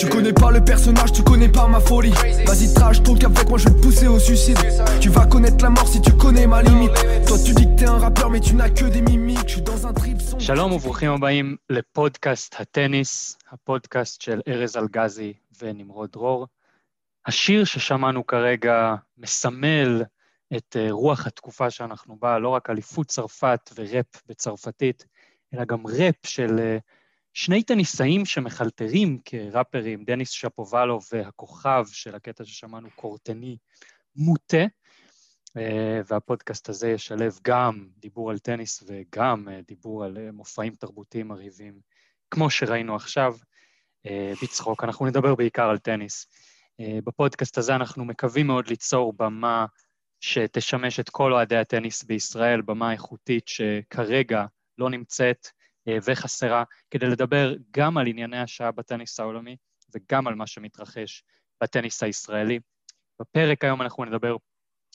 Tu connais pas le personnage, tu connais pas ma folie. Vas-y trash ton qu'avec moi je vais te pousser au suicide. Tu vas connaître la mort si tu connais ma limite. Toi tu dis que t'es un rappeur mais tu n'as que des mimiques. Je suis dans un trip sombre. שלום וברוכים הבאים לפודקאסט הטניס, הפודקאסט של ארז אלגזי ונמרוד דרור. השיר ששמענו כרגע מסמל את רוח התקופה שאנחנו בה, לא רק אליפות צרפת וראפ בצרפתית, אלא גם ראפ של שני טניסאים שמחלטרים כראפרים, דניס שפובלו והכוכב של הקטע ששמענו, קורטני מוטה, והפודקאסט הזה ישלב גם דיבור על טניס וגם דיבור על מופעים תרבותיים מרהיבים, כמו שראינו עכשיו, בצחוק, אנחנו נדבר בעיקר על טניס. בפודקאסט הזה אנחנו מקווים מאוד ליצור במה שתשמש את כל אוהדי הטניס בישראל, במה איכותית שכרגע לא נמצאת וחסרה, כדי לדבר גם על ענייני השעה בטניס העולמי וגם על מה שמתרחש בטניס הישראלי. בפרק היום אנחנו נדבר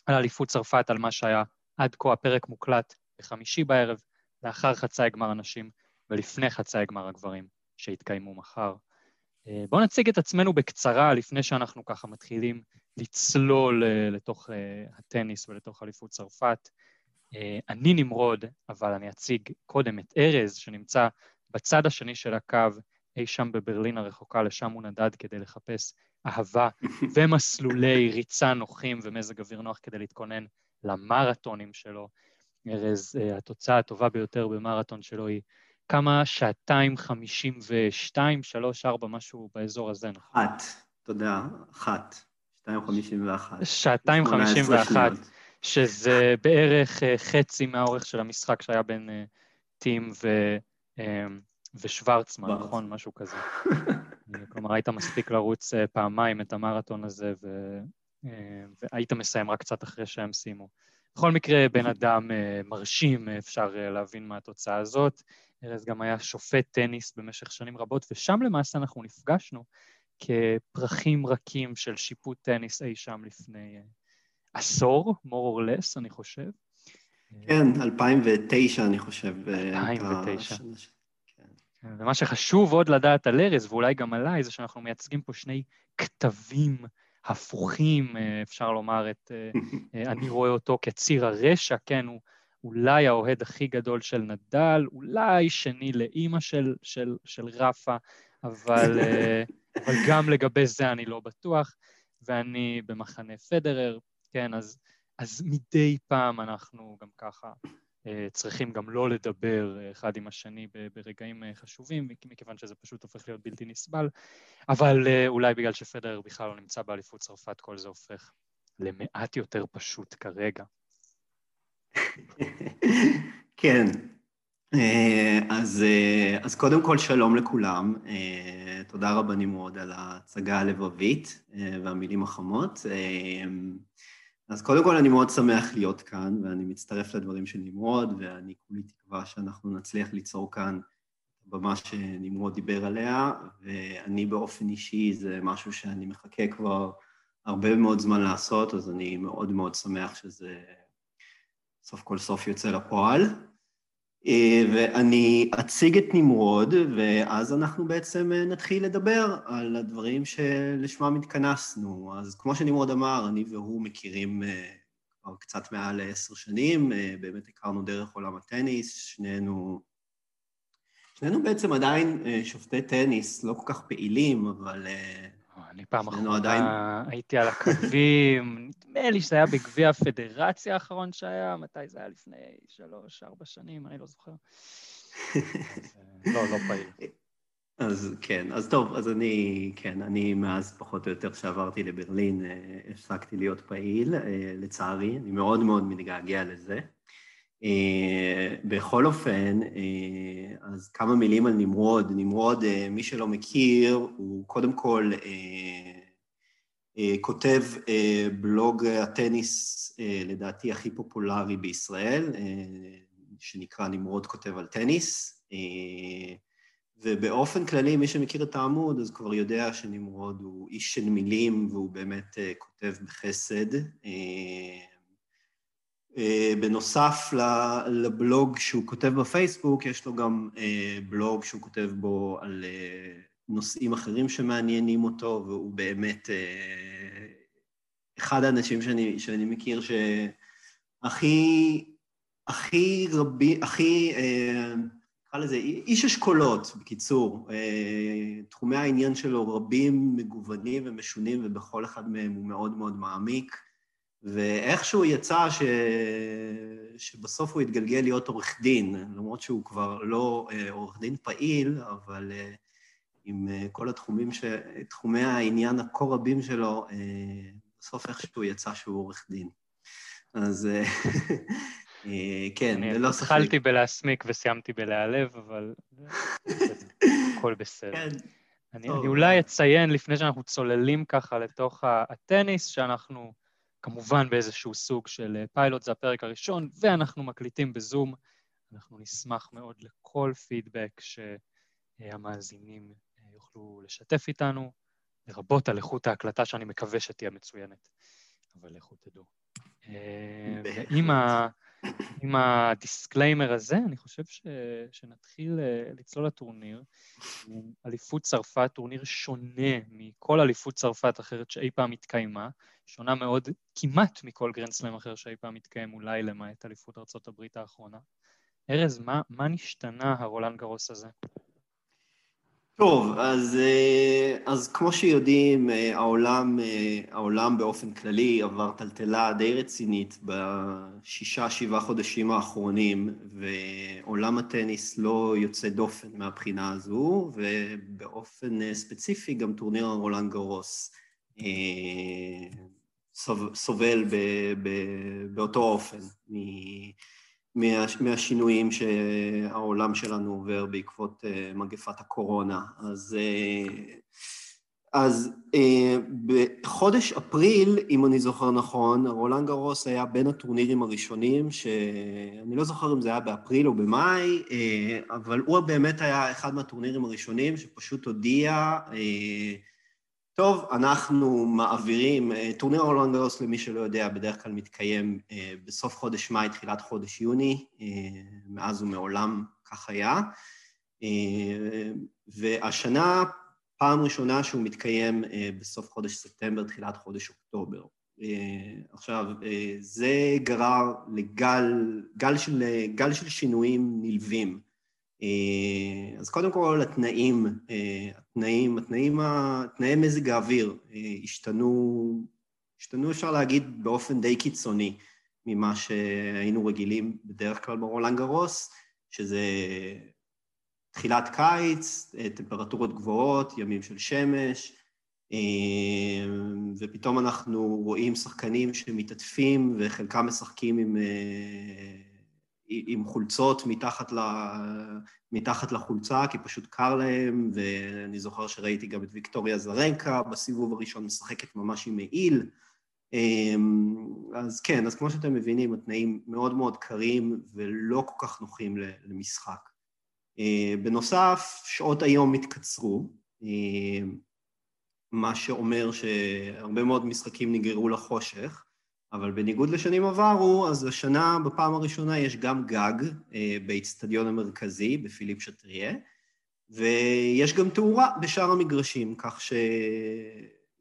על אליפות צרפת, על מה שהיה עד כה. הפרק מוקלט בחמישי בערב, לאחר חצאי גמר הנשים ולפני חצאי גמר הגברים שהתקיימו מחר. בואו נציג את עצמנו בקצרה לפני שאנחנו ככה מתחילים לצלול לתוך הטניס ולתוך אליפות צרפת. אני נמרוד, אבל אני אציג קודם את ארז, שנמצא בצד השני של הקו, אי שם בברלין הרחוקה, לשם הוא נדד כדי לחפש אהבה ומסלולי ריצה נוחים ומזג אוויר נוח כדי להתכונן למרתונים שלו. ארז, התוצאה הטובה ביותר במרתון שלו היא כמה? שעתיים 52, 3, 4, משהו באזור הזה, נכון? אחת. 2:51. 2:51. שזה בערך חצי מהאורך של המשחק שהיה בין טים ושוורצמן, נכון? משהו כזה. כלומר, היית מספיק לרוץ פעמיים את המרתון הזה, והיית מסיים רק קצת אחרי שהם סיימו. בכל מקרה, בן אדם מרשים, אפשר להבין מה התוצאה הזאת. ארז גם היה שופט טניס במשך שנים רבות, ושם למעשה אנחנו נפגשנו כפרחים רכים של שיפוט טניס אי שם לפני עשור, more or less, אני חושב. כן, 2009, אני חושב. 2009. ומה שחשוב עוד לדעת על ארז, ואולי גם עליי, זה שאנחנו מייצגים פה שני כתבים הפוכים, אפשר לומר, אני רואה אותו כציר הרשע, כן, הוא אולי האוהד הכי גדול של נדל, אולי שני לאימא של רפה, אבל גם לגבי זה אני לא בטוח, ואני במחנה פדרר, כן, אז מדי פעם אנחנו גם ככה צריכים גם לא לדבר אחד עם השני ברגעים חשובים, מכיוון שזה פשוט הופך להיות בלתי נסבל, אבל אולי בגלל שפדרר בכלל לא נמצא באליפות צרפת, כל זה הופך למעט יותר פשוט כרגע. כן, אז קודם כל שלום לכולם, תודה רבה נמרוד על ההצגה הלבבית והמילים החמות. אז קודם כל אני מאוד שמח להיות כאן, ואני מצטרף לדברים של נמרוד, ואני כולי תקווה שאנחנו נצליח ליצור כאן במה שנמרוד דיבר עליה, ואני באופן אישי זה משהו שאני מחכה כבר הרבה מאוד זמן לעשות, אז אני מאוד מאוד שמח שזה סוף כל סוף יוצא לפועל. ואני אציג את נמרוד, ואז אנחנו בעצם נתחיל לדבר על הדברים שלשמם התכנסנו. אז כמו שנמרוד אמר, אני והוא מכירים כבר קצת מעל 10 שנים, באמת הכרנו דרך עולם הטניס, שנינו בעצם עדיין שופטי טניס, לא כל כך פעילים, אבל אני פעם אחרונה הייתי על הקווים, נדמה לי שזה היה בגביע הפדרציה האחרון שהיה, מתי זה היה לפני 3-4 שנים, אני לא זוכר. לא פעיל. אז כן, אז טוב, אז אני מאז פחות או יותר שעברתי לברלין, הפסקתי להיות פעיל, לצערי, אני מאוד מאוד מתגעגע לזה. בכל אופן, אז כמה מילים על נמרוד. נמרוד, מי שלא מכיר, הוא קודם כל כותב בלוג הטניס, לדעתי הכי פופולרי בישראל, שנקרא נמרוד כותב על טניס, ובאופן כללי, מי שמכיר את העמוד, אז כבר יודע שנמרוד הוא איש של מילים, והוא באמת כותב בחסד. בנוסף לבלוג שהוא כותב בפייסבוק, יש לו גם בלוג שהוא כותב בו על נושאים אחרים שמעניינים אותו, והוא באמת אחד האנשים שאני מכיר שהכי רבי, הכי, נקרא לזה, איש אשכולות, בקיצור, תחומי העניין שלו רבים, מגוונים ומשונים, ובכל אחד מהם הוא מאוד מאוד מעמיק, ואיכשהו יצא שבסוף הוא התגלגל להיות עורך דין, למרות שהוא כבר לא עורך דין פעיל, אבל עם כל התחומים, תחומי העניין הכה רבים שלו, בסוף איכשהו יצא שהוא עורך דין. אז כן, ללא ספק. התחלתי בלהסמיק וסיימתי בלהלב, אבל הכל בסדר. כן. אני אולי אציין, לפני שאנחנו צוללים ככה לתוך הטניס, שאנחנו כמובן באיזשהו סוג של פיילוט, זה הפרק הראשון, ואנחנו מקליטים בזום. אנחנו נשמח מאוד לכל פידבק שהמאזינים יוכלו לשתף איתנו, לרבות על איכות ההקלטה, שאני מקווה שתהיה מצוינת, אבל איכות תדעו. עם הדיסקליימר הזה, אני חושב שנתחיל לצלול לטורניר. אליפות צרפת, טורניר שונה מכל אליפות צרפת אחרת שאי פעם התקיימה, שונה מאוד כמעט מכל גרנד סלאם אחר שאי פעם התקיים, אולי למעט אליפות ארצות הברית האחרונה. ארז, מה נשתנה הרולאן גרוס הזה? טוב, אז כמו שיודעים, העולם באופן כללי עבר טלטלה די רצינית ב6-7 חודשים האחרונים, ועולם הטניס לא יוצא דופן מהבחינה הזו, ובאופן ספציפי גם טורניר הרולאן גרוס סובל באותו אופן מהשינויים שהעולם שלנו עובר בעקבות מגפת הקורונה. אז בחודש אפריל, אם אני זוכר נכון, הרולאן גרוס היה בין הטורנירים הראשונים, שאני לא זוכר אם זה היה באפריל או במאי, אבל הוא באמת היה אחד מהטורנירים הראשונים שפשוט הודיע, טוב, אנחנו מעבירים, טורניר הרולאן גרוס, למי שלא יודע, בדרך כלל מתקיים בסוף חודש מאי, תחילת חודש יוני, מאז ומעולם כך היה, והשנה פעם ראשונה שהוא מתקיים בסוף חודש ספטמבר, תחילת חודש אוקטובר. עכשיו, זה גרר לגל של שינויים נלווים. אז קודם כל, תנאי מזג האוויר השתנו, אפשר להגיד, באופן די קיצוני, ממה שהיינו רגילים בדרך כלל ברולאן גרוס, שזה תחילת קיץ, טמפרטורות גבוהות, ימים של שמש, ופתאום אנחנו רואים שחקנים שמתעטפים, וחלקם משחקים עם חולצות מתחת לחולצה, כי פשוט קר להם, ואני זוכר שראיתי גם את ויקטוריה זרנקה, בסיבוב הראשון משחקת ממש עם מעיל. אז כן, אז כמו שאתם מבינים, התנאים מאוד מאוד קרים, ולא כל כך נוחים למשחק. בנוסף, שעות היום מתקצרו, מה שאומר שהרבה מאוד משחקים נגררו לחושך, אבל בניגוד לשנים עברו, אז השנה בפעם הראשונה יש גם גג באצטדיון המרכזי, בפיליפ שטריה, ויש גם תאורה בשאר המגרשים, כך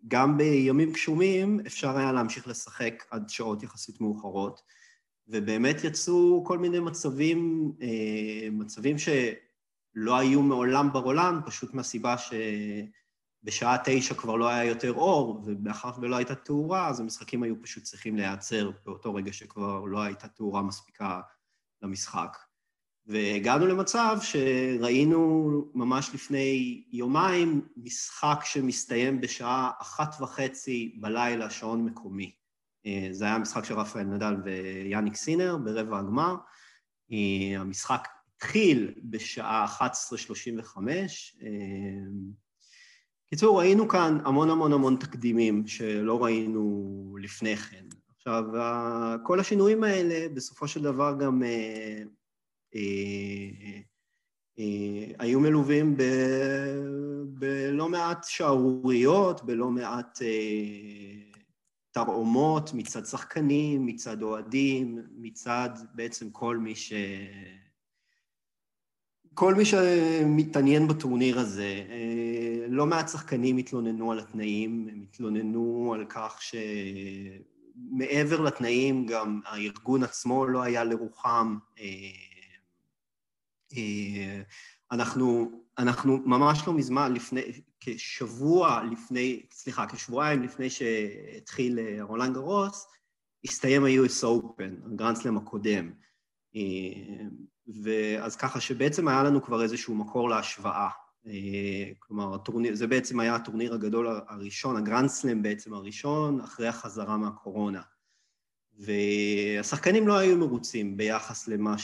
שגם בימים גשומים אפשר היה להמשיך לשחק עד שעות יחסית מאוחרות, ובאמת יצאו כל מיני מצבים שלא היו מעולם ברולאן, פשוט מהסיבה ש... בשעה 9 כבר לא היה יותר אור, ובאחר שלא הייתה תאורה, אז המשחקים היו פשוט צריכים להיעצר באותו רגע שכבר לא הייתה תאורה מספיקה למשחק. והגענו למצב שראינו ממש לפני יומיים משחק שמסתיים בשעה 1:30 בלילה, שעון מקומי. זה היה משחק של רפאל נדל ויאניק סינר ברבע הגמר. המשחק התחיל בשעה 11:35, קיצור, ראינו כאן המון תקדימים שלא ראינו לפני כן. עכשיו, כל השינויים האלה בסופו של דבר גם היו מלווים בלא מעט שערוריות, בלא מעט תרעומות מצד שחקנים, מצד אוהדים, מצד בעצם כל מי שמתעניין בטורניר הזה. לא מעט שחקנים התלוננו על התנאים, הם התלוננו על כך שמעבר לתנאים, גם הארגון עצמו לא היה לרוחם. אנחנו ממש לא מזמן, כשבועיים לפני שהתחיל רולאן גארוס, הסתיים ה-US Open, הגרנדסלאם הקודם. ואז ככה שבעצם היה לנו כבר איזשהו מקור להשוואה. כלומר, זה בעצם היה הטורניר הגדול הראשון, הגרנדסלאם בעצם הראשון, אחרי החזרה מהקורונה. והשחקנים לא היו מרוצים ביחס למה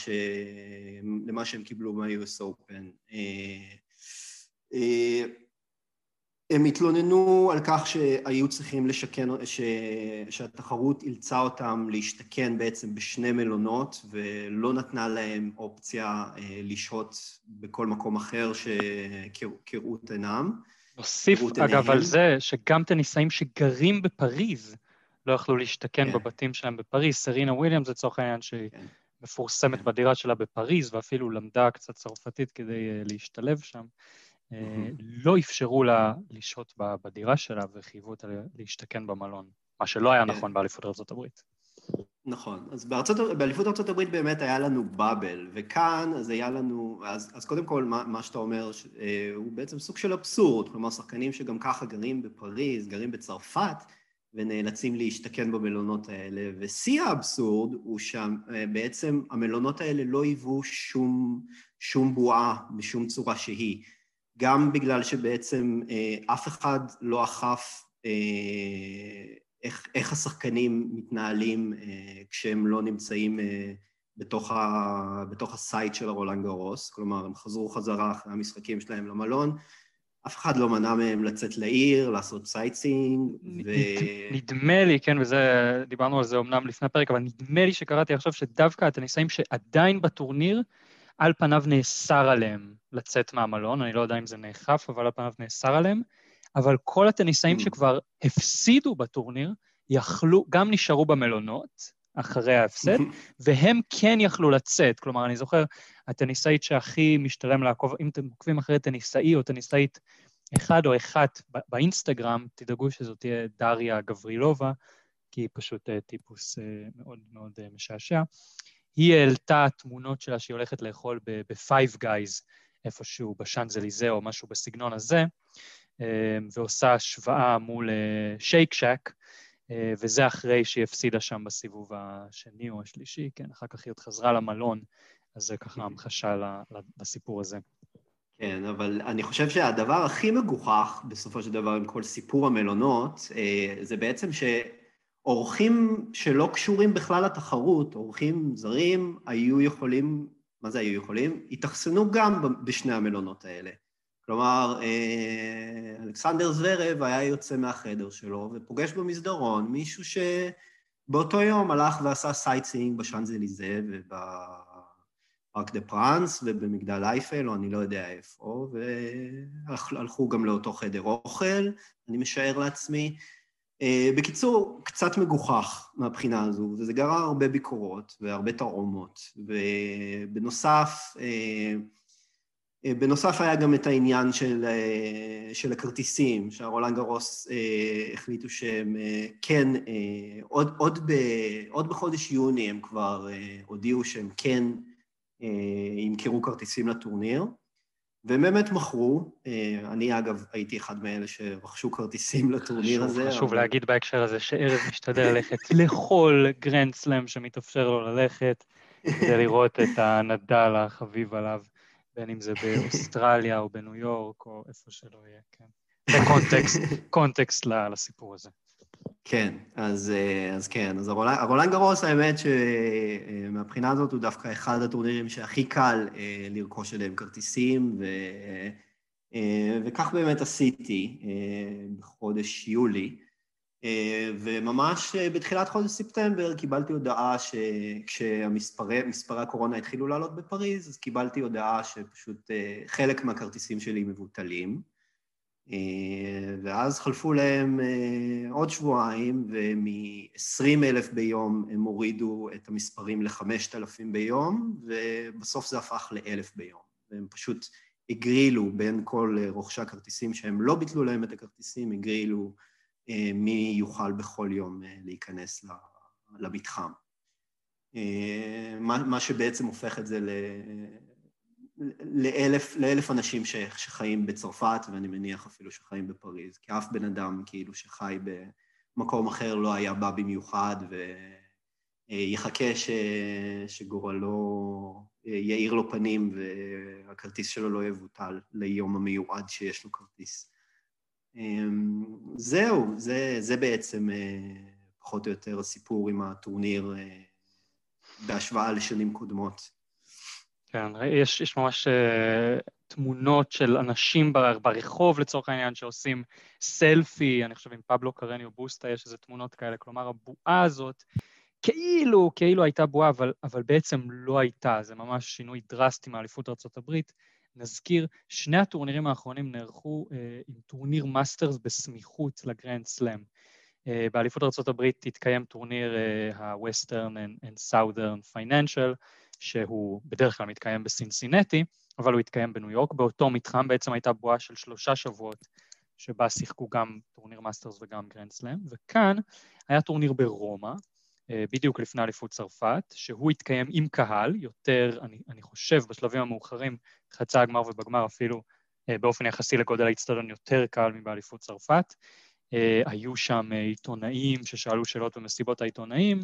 שהם קיבלו מה-US Open. הם התלוננו על כך שהיו צריכים לשכן, שהתחרות אילצה אותם להשתכן בעצם בשני מלונות, ולא נתנה להם אופציה לשהות בכל מקום אחר שכראות עינם. נוסיף אגב על זה שגם טניסאים שגרים בפריז לא יכלו להשתכן בבתים שלהם בפריז. סרינה וויליאמס, לצורך העניין, שהיא מפורסמת בדירה שלה בפריז, ואפילו למדה קצת צרפתית כדי להשתלב שם. לא אפשרו לה לשהות בדירה שלה וחייבו אותה להשתכן במלון, מה שלא היה נכון באליפות ארצות הברית. נכון, אז באליפות ארצות הברית באמת היה לנו בבל, וכאן אז היה לנו, אז קודם כל מה שאתה אומר הוא בעצם סוג של אבסורד, כלומר שחקנים שגם ככה גרים בפריז, גרים בצרפת, ונאלצים להשתכן במלונות האלה, ושיא האבסורד הוא שבעצם המלונות האלה לא היוו שום בועה בשום צורה שהיא, גם בגלל שבעצם אף אחד לא אכף איך השחקנים מתנהלים כשהם לא נמצאים בתוך הסייט של הרולאן גארוס, כלומר, הם חזרו חזרה אחרי המשחקים שלהם למלון, אף אחד לא מנע מהם לצאת לעיר, לעשות סייטסינג, נדמה לי, כן, וזה, דיברנו על זה אומנם לפני הפרק, אבל נדמה לי שקראתי עכשיו שדווקא הטניסאים שעדיין בטורניר, על פניו נאסר עליהם לצאת מהמלון, אני לא יודע אם זה נאכף, אבל על פניו נאסר עליהם, אבל כל הטניסאים שכבר הפסידו בטורניר, יכלו, גם נשארו במלונות, אחרי ההפסד, והם כן יכלו לצאת, כלומר, אני זוכר, הטניסאית שהכי משתלם לעקוב, אם אתם עוקבים אחרי טניסאי או טניסאית אחד או אחת באינסטגרם, תדאגו שזאת תהיה דריה גברילובה, כי היא פשוט טיפוס מאוד מאוד משעשע, היא העלתה תמונות שלה שהיא הולכת לאכול ב-Five Guys, איפשהו בשאנזליזה או משהו בסגנון הזה, ועושה השוואה מול שייק שק, וזה אחרי שהיא הפסידה שם בסיבוב השני או השלישי, כן, אחר כך היא עוד חזרה למלון, אז זה ככה המחשה לסיפור הזה. כן, אבל אני חושב שהדבר הכי מגוחך, בסופו של דבר עם כל סיפור המלונות, זה בעצם שאורחים שלא קשורים בכלל לתחרות, אורחים זרים, היו יכולים, מה זה היו יכולים? התאכסנו גם בשני המלונות האלה. כלומר, אלכסנדר זוורב היה יוצא מהחדר שלו ופוגש במסדרון מישהו שבאותו יום הלך ועשה סייטסינג בשאנזליזה ובפארק דה פרנס ובמגדל אייפל, או אני לא יודע איפה, והלכו גם לאותו חדר אוכל, אני משער לעצמי. בקיצור, קצת מגוחך מהבחינה הזו, וזה גרר הרבה ביקורות והרבה תרומות, ובנוסף, בנוסף היה גם את העניין של הכרטיסים, שהרולאן גארוס החליטו שהם כן, עוד בחודש יוני הם כבר הודיעו שהם כן ימכרו כרטיסים לטורניר, והם באמת מכרו, אני אגב הייתי אחד מאלה שרכשו כרטיסים לטורניר הזה. חשוב להגיד בהקשר הזה שארז משתדל ללכת לכל גרנד סלאם שמתאפשר לו ללכת, כדי לראות את הנדל החביב עליו. בין אם זה באוסטרליה או בניו יורק או איפה שלא יהיה, כן. זה קונטקסט לסיפור הזה. כן, אז כן, אז הרולאן גארוס, האמת שמבחינה הזאת הוא דווקא אחד הטורנירים שהכי קל לרכוש אליהם כרטיסים, וכך באמת עשיתי בחודש יולי, וממש בתחילת חודש ספטמבר קיבלתי הודעה כשמספרי הקורונה התחילו לעלות בפריז, אז קיבלתי הודעה שפשוט חלק מהכרטיסים שלי מבוטלים, ואז חלפו להם עוד שבועיים, ומ-20,000 ביום הם הורידו את המספרים ל-5,000 ביום, ובסוף זה הפך ל-1,000 ביום, והם פשוט הגרילו בין כל רוכשי כרטיסים שהם לא ביטלו להם את הכרטיסים, הגרילו מי יוכל בכל יום להיכנס למתחם. מה שבעצם הופך את זה לאלף אנשים שחיים בצרפת, ואני מניח אפילו שחיים בפריז, כי אף בן אדם כאילו שחי במקום אחר לא היה בא במיוחד, ויחכה שגורלו יאיר לו פנים, והכרטיס שלו לא יבוטל ליום המיועד שיש לו כרטיס. זהו, זה בעצם פחות או יותר הסיפור עם הטורניר בהשוואה לשנים קודמות. כן, יש ממש תמונות של אנשים ברחוב לצורך העניין שעושים סלפי, אני חושב עם פבלו קרני או בוסטה, יש איזה תמונות כאלה, כלומר הבועה הזאת, כאילו הייתה בועה, אבל בעצם לא הייתה, זה ממש שינוי דרסטי מאליפות ארצות הברית. נזכיר, שני הטורנירים האחרונים נערכו עם טורניר מאסטרס בסמיכות לגרנד סלאם. באליפות ארצות הברית התקיים טורניר ה-Western and Southern Financial, שהוא בדרך כלל מתקיים בסינסינטי, אבל הוא התקיים בניו יורק. באותו מתחם בעצם הייתה בועה של 3 שבועות, שבה שיחקו גם טורניר מאסטרס וגם גרנד סלאם, וכאן היה טורניר ברומא, בדיוק לפני אליפות צרפת, שהוא התקיים עם קהל, יותר, אני חושב, בשלבים המאוחרים, חצי הגמר ובגמר אפילו, באופן יחסי לגודל האצטדיון יותר קהל מבאליפות צרפת. היו שם עיתונאים ששאלו שאלות במסיבות העיתונאים,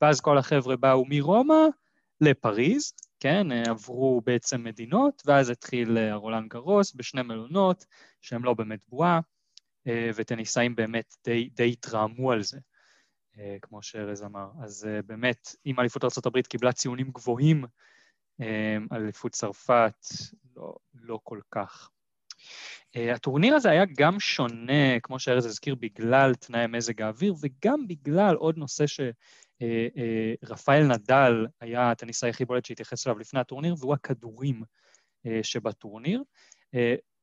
ואז כל החבר'ה באו מרומא לפריז, כן, עברו בעצם מדינות, ואז התחיל הרולאן גרוס בשני מלונות, שהם לא באמת בועה, וטניסאים באמת די התרעמו על זה. כמו שרז אמר. אז באמת, אם אליפות ארצות הברית קיבלה ציונים גבוהים, אליפות צרפת לא כל כך. הטורניר הזה היה גם שונה, כמו שרז הזכיר, בגלל תנאי מזג האוויר, וגם בגלל עוד נושא שרפאל נדל היה הטניסאי הכי בולט שהתייחס אליו לפני הטורניר, והוא הכדורים שבטורניר.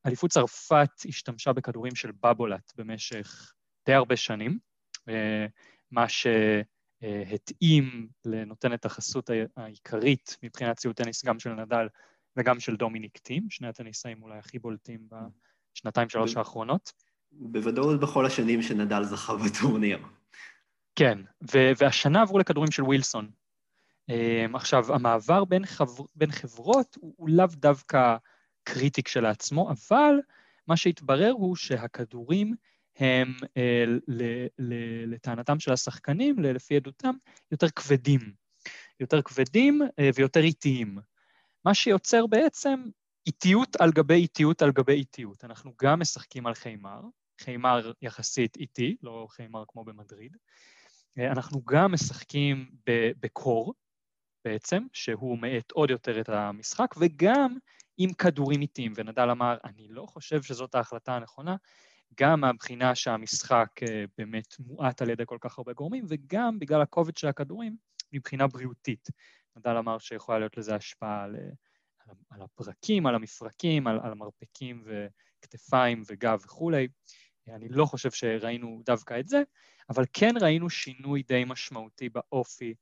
אליפות צרפת השתמשה בכדורים של בבולט במשך די הרבה שנים, מה שהתאים לנותנת החסות העיקרית מבחינת ציוד טניס גם של נדל וגם של דומיניק טים, שני הטניסאים אולי הכי בולטים בשנתיים-3 האחרונות. בוודאות בכל השנים שנדל זכה בטורניר. כן, והשנה עברו לכדורים של ווילסון. עכשיו, המעבר בין חברות הוא לאו דווקא קריטי כשלעצמו, אבל מה שהתברר הוא שהכדורים הם, לטענתם של השחקנים, לפי עדותם, יותר כבדים ויותר איטיים. מה שיוצר בעצם איטיות על גבי איטיות על גבי איטיות. אנחנו גם משחקים על חיימר יחסית איטי, לא חיימר כמו במדריד. אנחנו גם משחקים בקור, בעצם, שהוא מעט עוד יותר את המשחק, וגם עם כדורים איטיים. ונדל אמר, אני לא חושב שזאת ההחלטה הנכונה, גם מהבחינה שהמשחק באמת מועט על ידי כל כך הרבה גורמים, וגם בגלל הכובד של הכדורים, מבחינה בריאותית. נדל אמר שיכולה להיות לזה השפעה על הפרקים, על המפרקים, על המרפקים וכתפיים וגב וכולי. אני לא חושב שראינו דווקא את זה, אבל כן ראינו שינוי די משמעותי באופי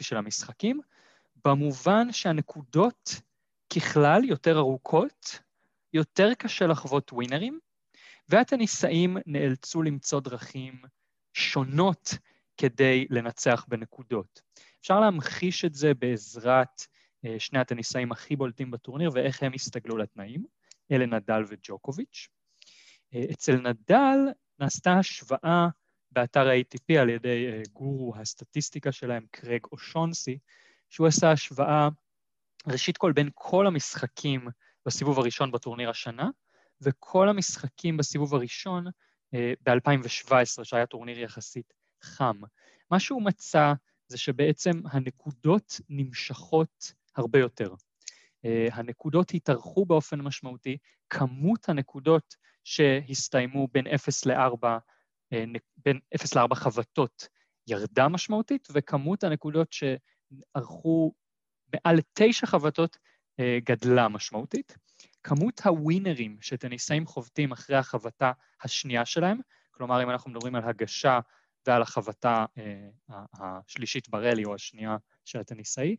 של המשחקים. במובן שהנקודות ככלל יותר ארוכות, יותר קשה לחוות ווינרים, והטניסאים נאלצו למצוא דרכים שונות כדי לנצח בנקודות. אפשר להמחיש את זה בעזרת שני הטניסאים הכי בולטים בטורניר, ואיך הם הסתגלו לתנאים, אלה נדל וג'וקוביץ'. אצל נדל נעשתה השוואה באתר ה-ATP על ידי גורו הסטטיסטיקה שלהם, קרג אושונסי, שהוא עשה השוואה ראשית כל בין כל המשחקים בסיבוב הראשון בטורניר השנה, וכל המשחקים בסיבוב הראשון ב-2017, שהיה טורניר יחסית חם. מה שהוא מצא זה שבעצם הנקודות נמשכות הרבה יותר. הנקודות התארכו באופן משמעותי, כמות הנקודות שהסתיימו בין 0 ל-4 חבטות ירדה משמעותית, וכמות הנקודות ערכו מעל 9 חבטות גדלה משמעותית. כמות הווינרים שטניסאים חובטים אחרי החבטה השנייה שלהם, כלומר אם אנחנו מדברים על הגשה ועל החבטה השלישית ברלי או השנייה של הטניסאי.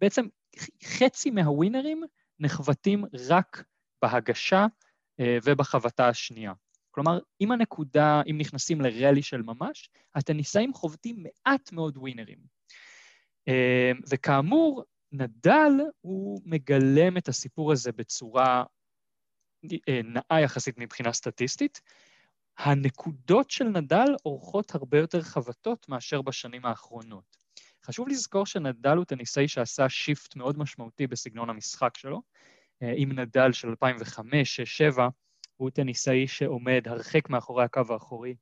בעצם חצי מהווינרים נחבטים רק בהגשה ובחבטה השנייה. כלומר, אם הנקודה, אם נכנסים לרלי של ממש, הטניסאים חובטים מעט מאוד ווינרים. וכאמור, נדל הוא מגלם את הסיפור הזה בצורה נאה יחסית מבחינה סטטיסטית. הנקודות של נדל אורחות הרבה יותר חבטות מאשר בשנים האחרונות. חשוב לזכור שנדל הוא טניסאי שעשה שיפט מאוד משמעותי בסגנון המשחק שלו. עם נדל של 2005-2007, הוא טניסאי שעומד הרחק מאחורי הקו האחורי,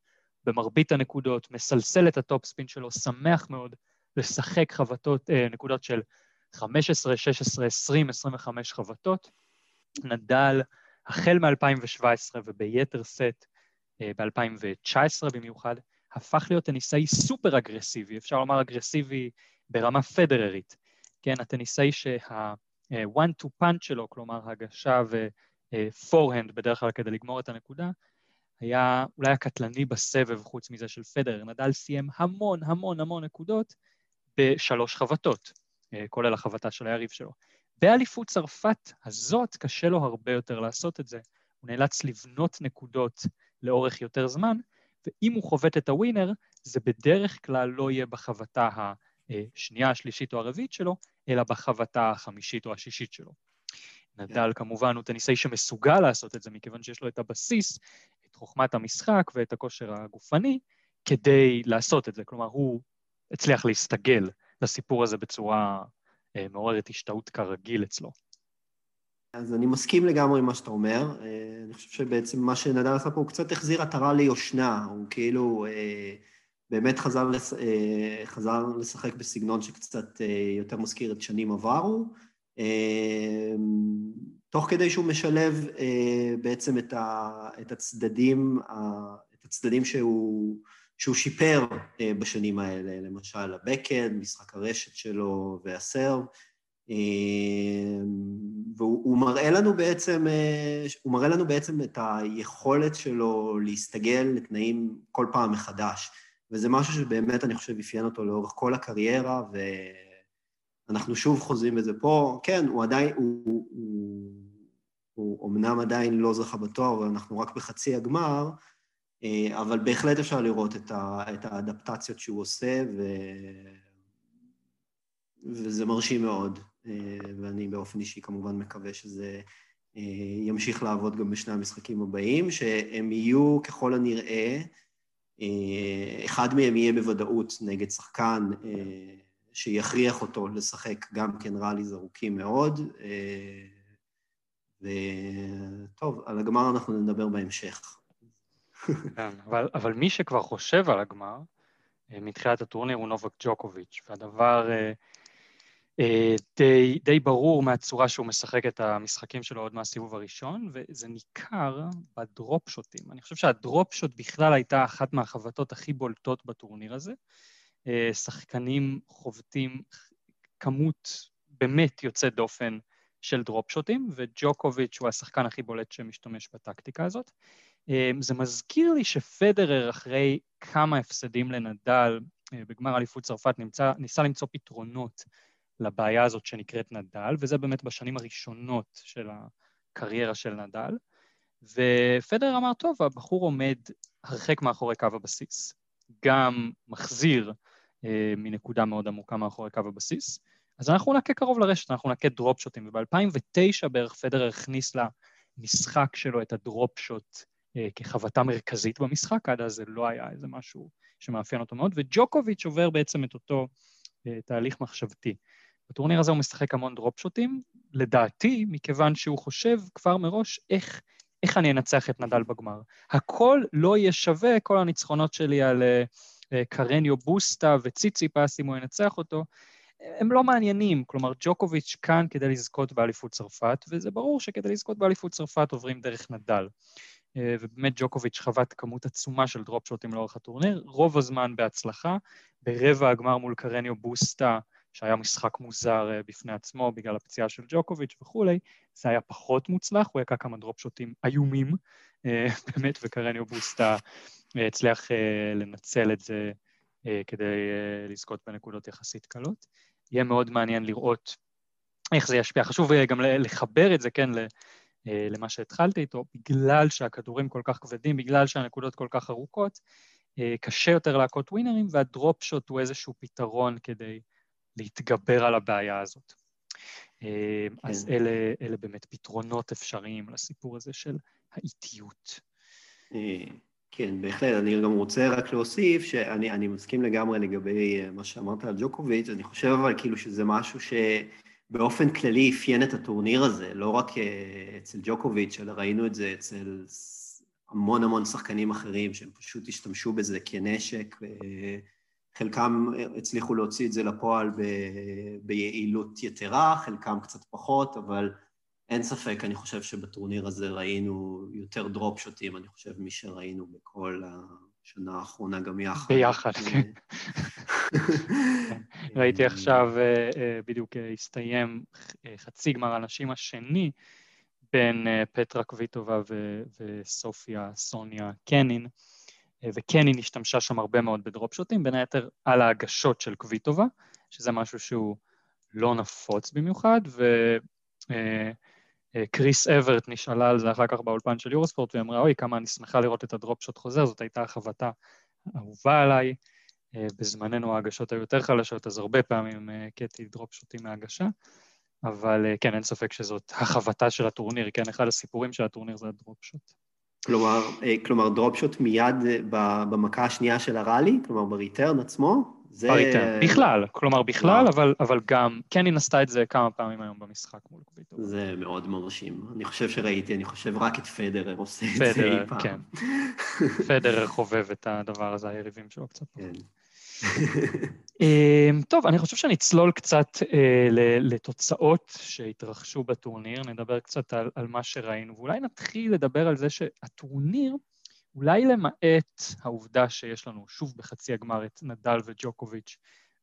במרבית הנקודות, מסלסל את הטופ ספין שלו, שמח מאוד לשחק חבטות, נקודות של 15, 16, 20, 25 חבטות. נדל החל מ-2017 וביתר סט ב-2019 במיוחד, הפך להיות טניסאי סופר אגרסיבי, אפשר לומר אגרסיבי ברמה פדררית. כן, הטניסאי שה-one-two punch שלו, כלומר הגשה ו-forehand בדרך כלל כדי לגמור את הנקודה, היה אולי הקטלני בסבב חוץ מזה של פדרר. נדל סיים המון המון המון נקודות בשלוש חבטות, כולל החבטה של היריב שלו. באליפות צרפת הזאת קשה לו הרבה יותר לעשות את זה, הוא נאלץ לבנות נקודות לאורך יותר זמן, ואם הוא חובט את הווינר, זה בדרך כלל לא יהיה בחבטה השנייה, השלישית או הרביעית שלו, אלא בחבטה החמישית או השישית שלו. נדל כמובן הוא טניסאי שמסוגל לעשות את זה, מכיוון שיש לו את הבסיס, את חוכמת המשחק ואת הכושר הגופני, כדי לעשות את זה. כלומר, הוא הצליח להסתגל לסיפור הזה בצורה מעוררת השתאות כרגיל אצלו. אז אני מסכים לגמרי עם מה שאתה אומר. אני חושב שבעצם מה שנדל עשה פה, הוא קצת החזיר עטרה ליושנה, הוא כאילו באמת חזר לשחק בסגנון שקצת יותר מזכיר את שנים עברו, תוך כדי שהוא משלב בעצם את הצדדים שהוא שיפר בשנים האלה, למשל הבקהנד, משחק הרשת שלו והסרב, והוא מראה לנו בעצם, את היכולת שלו להסתגל לתנאים כל פעם מחדש, וזה משהו שבאמת אני חושב אפיין אותו לאורך כל הקריירה, ואנחנו שוב חוזרים בזה פה. כן, הוא עדיין, הוא אמנם עדיין לא זכה בתואר, ואנחנו רק בחצי הגמר, אבל בהחלט אפשר לראות את האדפטציות שהוא עושה, וזה מרשים מאוד. ואני באופן אישי כמובן מקווה שזה ימשיך לעבוד גם בשני המשחקים הבאים, שהם יהיו ככל הנראה, אחד מהם יהיה בוודאות נגד שחקן שיכריח אותו לשחק גם כן רלי זרוקים מאוד, וטוב, על הגמר אנחנו נדבר בהמשך. אבל מי שכבר חושב על הגמר, מתחילת הטורניר הוא נובק ג'וקוביץ', והדבר די ברור מהצורה שהוא משחק את המשחקים שלו עוד מהסיבוב הראשון, וזה ניכר בדרופ שוטים. אני חושב שהדרופ שוט בכלל הייתה אחת מהחבטות הכי בולטות בטורניר הזה. שחקנים חובטים כמות באמת יוצאת דופן של דרופ שוטים, וג'וקוביץ' הוא השחקן הכי בולט שמשתמש בטקטיקה הזאת. זה מזכיר לי שפדרר אחרי כמה הפסדים לנדל בגמר אליפות צרפת ניסה למצוא פתרונות לבעיה הזאת שנקראת נדל, וזה באמת בשנים הראשונות של הקריירה של נדל, ופדרר אמר, טוב, הבחור עומד הרחק מאחורי קו הבסיס, גם מחזיר מנקודה מאוד עמוקה מאחורי קו הבסיס, אז אנחנו נקה קרוב לרשת, אנחנו נקה דרופ שוטים, וב-2009 בערך פדרר הכניס למשחק שלו את הדרופ שוט כחבטה מרכזית במשחק, עד אז זה לא היה איזה משהו שמאפיין אותו מאוד, וג'וקוביץ' עובר בעצם את אותו תהליך מחשבתי. בטורניר הזה הוא משחק המון דרופ שוטים, לדעתי, מכיוון שהוא חושב כבר מראש איך אני אנצח את נדל בגמר. הכל לא יהיה שווה, כל הניצחונות שלי על קרניו בוסטה וציציפס, אם הוא ינצח אותו, הם לא מעניינים. כלומר, ג'וקוביץ' כאן כדי לזכות באליפות צרפת, וזה ברור שכדי לזכות באליפות צרפת עוברים דרך נדל. ובאמת ג'וקוביץ' חבט כמות עצומה של דרופ שוטים לאורך הטורניר, רוב הזמן בהצלחה, ברבע הגמר מול קרניו בוסטה, שהיה משחק מוזר בפני עצמו בגלל הפציעה של ג'וקוביץ' וכולי, זה היה פחות מוצלח, הוא יקע כמה דרופ שוטים איומים, באמת, וקרניו בוסטה הצליח לנצל את זה כדי לזכות בנקודות יחסית קלות. יהיה מאוד מעניין לראות איך זה ישפיע. חשוב גם לחבר את זה, כן, למה שהתחלתי איתו, בגלל שהכדורים כל כך כבדים, בגלל שהנקודות כל כך ארוכות, קשה יותר להכות ווינרים, והדרופ שוט הוא איזשהו פתרון כדי להתגבר על הבעיה הזאת. אז אלה באמת פתרונות אפשריים לסיפור הזה של האיטיות. כן, בהחלט. אני גם רוצה רק להוסיף שאני מסכים לגמרי לגבי מה שאמרת על ג'וקוביץ'. אני חושב אבל כאילו שזה משהו שבאופן כללי אפיין את הטורניר הזה, לא רק אצל ג'וקוביץ', אלא ראינו את זה אצל המון המון שחקנים אחרים שהם פשוט השתמשו בזה כנשק, חלקם הצליחו להוציא את זה לפועל ביעילות יתרה, חלקם קצת פחות, אבל אין ספק, אני חושב שבטורניר הזה ראינו יותר דרופ שוטים, אני חושב מי שראינו בכל השנה האחרונה גם יחד. ביחד, כן. ראיתי עכשיו, בדיוק הסתיים חצי גמר הנשים השני, בין פטרה קוויטובה וסופיה סוניה קנין, וקנין השתמשה שם הרבה מאוד בדרופ שוטים, בין היתר על ההגשות של קוויטובה, שזה משהו שהוא לא נפוץ במיוחד, וקריס אברט נשאלה על זה אחר כך באולפן של יורוספורט, והיא אמרה, אוי, כמה אני שמחה לראות את הדרופ שוט חוזר, זאת הייתה החוותה האהובה עליי, בזמננו ההגשות היו יותר חלשות, אז הרבה פעמים קטי דרופ שוטים מההגשה, אבל כן, אין ספק שזאת החוותה של הטורניר, כן, אחד הסיפורים של הטורניר זה הדרופ שוט. כלומר, דרופ שוט מיד במכה השנייה של הרלי, כלומר בריטרן עצמו? בריטרן, בכלל, כלומר בכלל, אבל גם, כן, היא עשתה את זה כמה פעמים היום במשחק מול קוויטובה. זה מאוד מרשים, אני חושב שראיתי, אני חושב רק את פדרר עושה את זה אי פעם. כן, פדרר חובב את הדבר הזה, היריבים שלו קצת. כן. טוב, אני חושב שנצלול קצת לתוצאות שהתרחשו בטורניר, נדבר קצת על מה שראינו, ואולי נתחיל לדבר על זה שהטורניר, אולי למעט העובדה שיש לנו שוב בחצי הגמר את נדל וג'וקוביץ'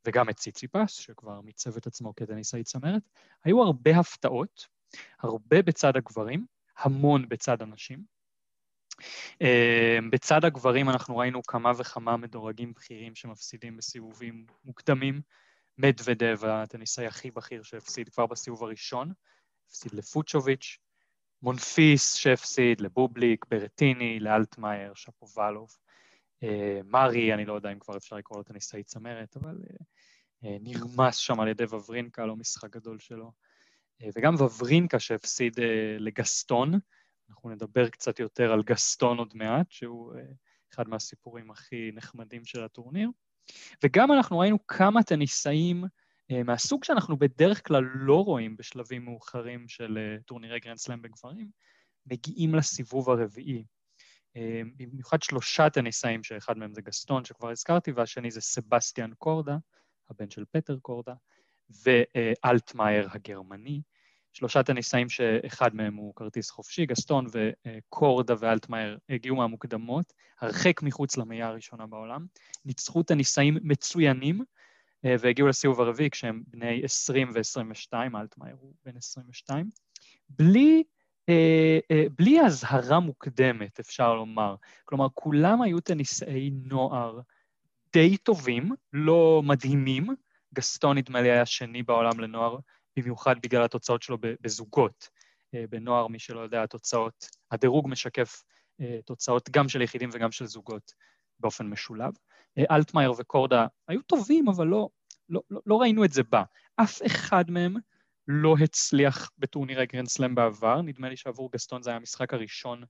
וגם את ציציפס, שכבר מצב את עצמו כטניסאי צמרת, היו הרבה הפתעות, הרבה בצד הגברים, המון בצד הנשים, בצד הגברים אנחנו ראינו כמה וכמה מדורגים בכירים שמפסידים בסיבובים מוקדמים, מדוודב, הטניסאי הכי בכיר שהפסיד כבר בסיבוב הראשון, הפסיד לפוצ'וביץ', מונפיס שהפסיד לבובליק, ברטיני, לאלטמאייר, שפובלוב, מרי, אני לא יודע אם כבר אפשר לקרוא לו טניסאי צמרת, אבל נרמס שם על ידי וברינקה, לא משחק גדול שלו, וגם וברינקה שהפסיד לגסטון, אנחנו נדבר קצת יותר על גסטון עוד מעט, שהוא אחד מהסיפורים הכי נחמדים של הטורניר. וגם אנחנו ראינו כמה טניסאים מהסוג שאנחנו בדרך כלל לא רואים בשלבים מאוחרים של טורנירי גרנד סלאם בגברים, מגיעים לסיבוב הרביעי. במיוחד שלושה טניסאים, שאחד מהם זה גסטון, שכבר הזכרתי, והשני זה סבסטיאן קורדה, הבן של פטר קורדה, ואלטמאייר הגרמני. שלושת הניסאים שאחד מהם הוא כרטיס חופשי, גסטון וקורדה ואלטמאייר הגיעו מהמוקדמות, הרחק מחוץ למאייה הראשונה בעולם, ניצחו את הניסאים מצוינים, והגיעו לסיבוב הרביעי כשהם בני 20 ו-22, אלטמאייר הוא בן 22, בלי הזהרה מוקדמת, אפשר לומר. כלומר, כולם היו תניסאי נוער די טובים, לא מדהימים, גסטון נדמה לי היה שני בעולם לנוער, במיוחד בגלל התוצאות שלו בזוגות, בנוער, מי שלא יודע, התוצאות, הדירוג משקף תוצאות גם של יחידים וגם של זוגות באופן משולב. אלטמאייר וקורדה היו טובים, אבל לא ראינו את זה בה. אף אחד מהם לא הצליח בטורנירי גרנד סלאם בעבר, נדמה לי שעבור גסטון זה היה המשחק הראשון,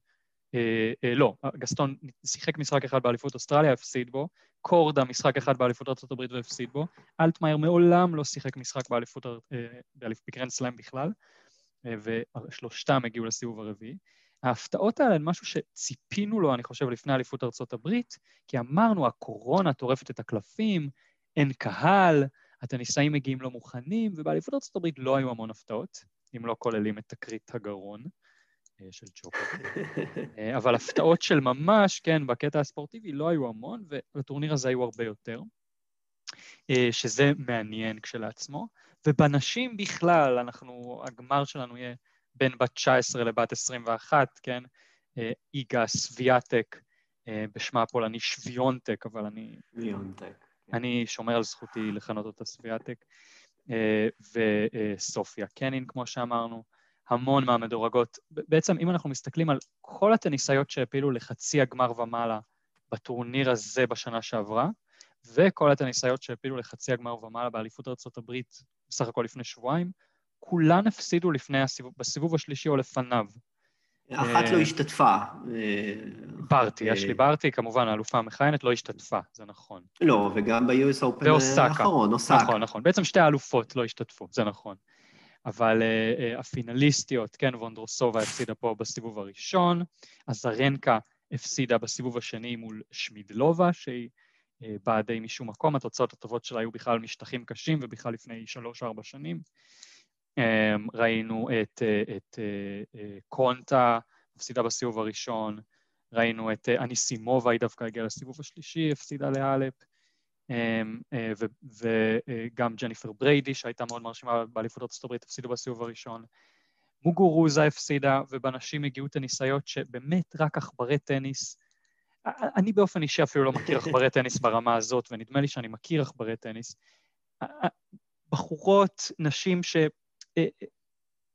לא, גסטון שיחק משחק אחד באליפות אוסטרליה, הפסיד בו, קורדה משחק אחד באליפות ארצות הברית והפסיד בו, אלטמאייר מעולם לא שיחק משחק באליפות בגרנד סלאם בכלל, ושלושתם הגיעו לסיבוב הרביעי. ההפתעות האלה הן משהו שציפינו לו, אני חושב, לפני אליפות ארצות הברית, כי אמרנו, הקורונה טורפת את הקלפים, אין קהל, הטניסאים מגיעים לא מוכנים, ובאליפות ארצות הברית לא היו המון הפתעות, אם לא כוללים את תקרית הגרון. של ג'וקוביץ'. אבל הפתעות של ממש, כן, בקטע הספורטיבי לא היו המון, ולטורניר הזה היו הרבה יותר, שזה מעניין כשלעצמו, ובנשים בכלל, הגמר שלנו יהיה בין בת 19 לבת 21, כן, איגה סביאטק בשמה הפולני שוויונטק, אבל אני... שוויונטק. אני שומר על זכותי לכנות אותה סוויאטק, וסופיה קנין, כמו שאמרנו, המון מהמדורגות. בעצם, אם אנחנו מסתכלים על כל הטניסאיות שהפילו לחצי הגמר ומעלה בטורניר הזה בשנה שעברה, וכל הטניסאיות שהפילו לחצי הגמר ומעלה באליפות ארצות הברית, בסך הכל לפני שבועיים, כולן הפסידו לפני בסיבוב השלישי או לפניו. אחת לא השתתפה. ברטי, אשלי ברטי, כמובן, האלופה המכהנת, לא השתתפה, זה נכון. לא, וגם ב-US Open האחרון, אוסקה. נכון, נכון. בעצם שתי האלופות לא השתתפו, זה נכון. אבל הפינליסטיות, כן, וונדרוסובה הפסידה פה בסיבוב הראשון, אזרנקה הפסידה בסיבוב השני מול שמידלובה, שהיא באה די משום מקום, התוצאות הטובות שלה היו בכלל משטחים קשים, ובכלל לפני 3-4 שנים. ראינו את קונטה, הפסידה בסיבוב הראשון, ראינו את אניסימובה, היא דווקא הגיעה לסיבוב השלישי, הפסידה לאלפ, וגם ג'ניפר בריידי, שהייתה מאוד מרשימה באליפות ארצות הברית, הפסידה בסיבוב הראשון, מוגורוזה הפסידה, ובנשים הגיעו טניסאיות שבאמת רק עכברי טניס, אני באופן אישי אפילו לא מכיר עכברי טניס ברמה הזאת, ונדמה לי שאני מכיר עכברי טניס, בחורות, נשים ש...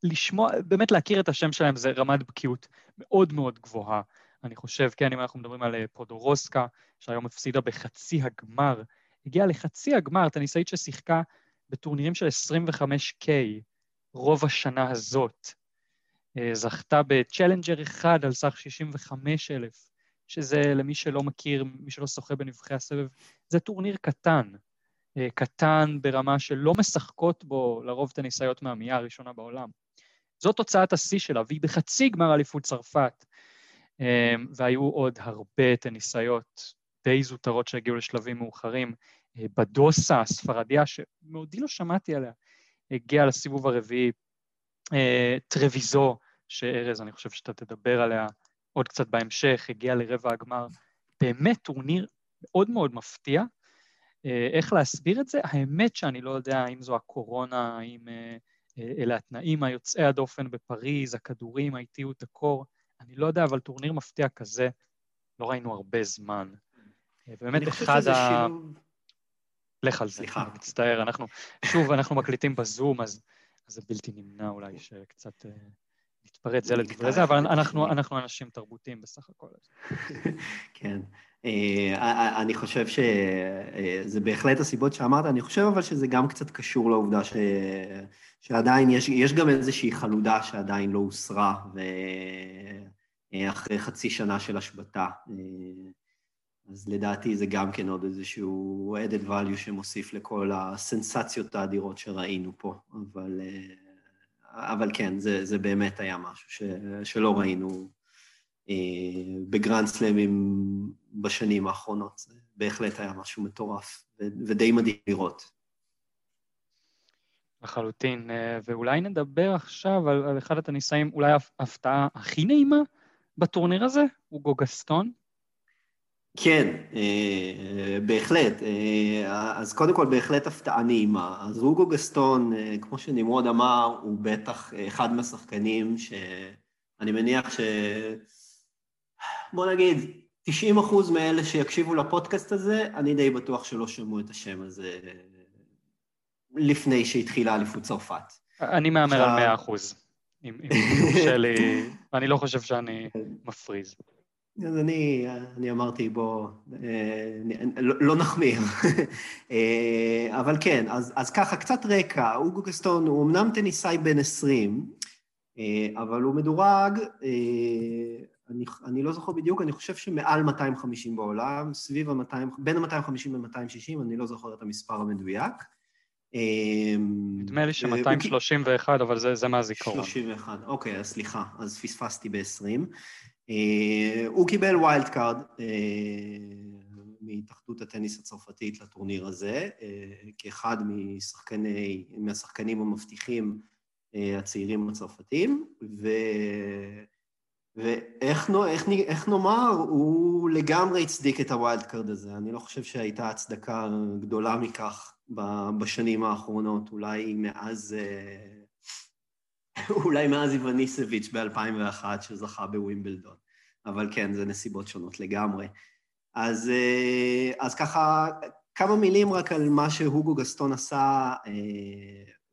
לשמוע, באמת להכיר את השם שלהם זה רמת בקיאות מאוד מאוד גבוהה. אני חושב, כן, אם אנחנו מדברים על פודורוסקה, שהיום הפסידה בחצי הגמר, הגיעה לחצי הגמר, טניסאית ששיחקה בטורנירים של 25K, רוב השנה הזאת. זכתה בצ'לנג'ר אחד על סך 65,000, שזה למי שלא מכיר, מי שלא שוחה בנבחי הסבב, זה טורניר קטן. קטן ברמה שלא משחקות בו לרוב טניסאיות מהמייה הראשונה בעולם. זאת תוצאת השיא שלה, והיא בחצי גמר אליפות צרפת. והיו עוד הרבה טניסאיות די זוטרות שהגיעו לשלבים מאוחרים. בדוסה, ספרדיה, שמעודי לא שמעתי עליה, הגיעה לסיבוב הרביעי. טרוויזו, שארז, אני חושב שאתה תדבר עליה עוד קצת בהמשך, הגיעה לרבע הגמר. באמת טורניר מאוד מאוד מפתיע, איך להסביר את זה? האמת שאני לא יודע אם זו הקורונה, אם אלה התנאים היוצאי הדופן בפריז, הכדורים, האיטיות, הקור, אני לא יודע, אבל טורניר מפתיע כזה, לא ראינו הרבה זמן. באמת אחד ה... לך על זה, אני מצטער, שוב אנחנו מקליטים בזום, אז זה בלתי נמנע אולי שקצת... להתפרט זה לדברי זה, אבל אנחנו אנשים תרבותיים בסך הכל. כן, אני חושב שזה בהחלט הסיבות שאמרת, אני חושב אבל שזה גם קצת קשור לעובדה שעדיין יש גם איזושהי חלודה שעדיין לא הוסרה, ואחרי חצי שנה של השבטה, אז לדעתי זה גם כן עוד איזשהו added value שמוסיף לכל הסנסציות האדירות שראינו פה, אבל... אבל כן, זה באמת היה משהו שלא ראינו בגרנד סלאמים בשנים האחרונות. זה בהחלט היה משהו מטורף ודי מדהים לראות. לחלוטין, ואולי נדבר עכשיו על אחד הטניסאים, אולי ההפתעה הכי נעימה בטורניר הזה, הוגו גסטון. כן, בהחלט. אז קודם כל, בהחלט הפתעה נעימה. אז הוגו גסטון, כמו שנמרוד אמר, הוא בטח אחד מהשחקנים שאני מניח ש... בוא נגיד, 90% מאלה שיקשיבו לפודקאסט הזה, אני די בטוח שלא שמעו את השם הזה לפני שהתחילה אליפות צרפת. אני מאמר על 100%. אני לא חושב שאני מפריז. אז אני אמרתי, בוא, לא נחמיר. אבל כן, אז ככה, קצת רקע. הוגו גסטון הוא אמנם טניסאי בן 20, אבל הוא מדורג, אני לא זוכר בדיוק, אני חושב שמעל 250 בעולם, סביב בין 250 ל-260, אני לא זוכר את המספר המדויק. נדמה לי ש-231, אבל זה מהזיכרון. 31, אוקיי, אז סליחה, אז פספסתי ב-20. הוא קיבל ווילד קארד מהתאחדות הטניס הצרפתית לטורניר הזה, כאחד מהשחקנים המבטיחים הצעירים הצרפתיים, ואיך נאמר, הוא לגמרי הצדיק את הווילד קארד הזה. אני לא חושב שהייתה הצדקה גדולה מכך בשנים האחרונות, אולי מאז איווניסביץ' ב-2001 שזכה בווימבלדון. אבל כן, זה נסיבות שונות לגמרי. אז ככה, כמה מילים רק על מה שהוגו גסטון עשה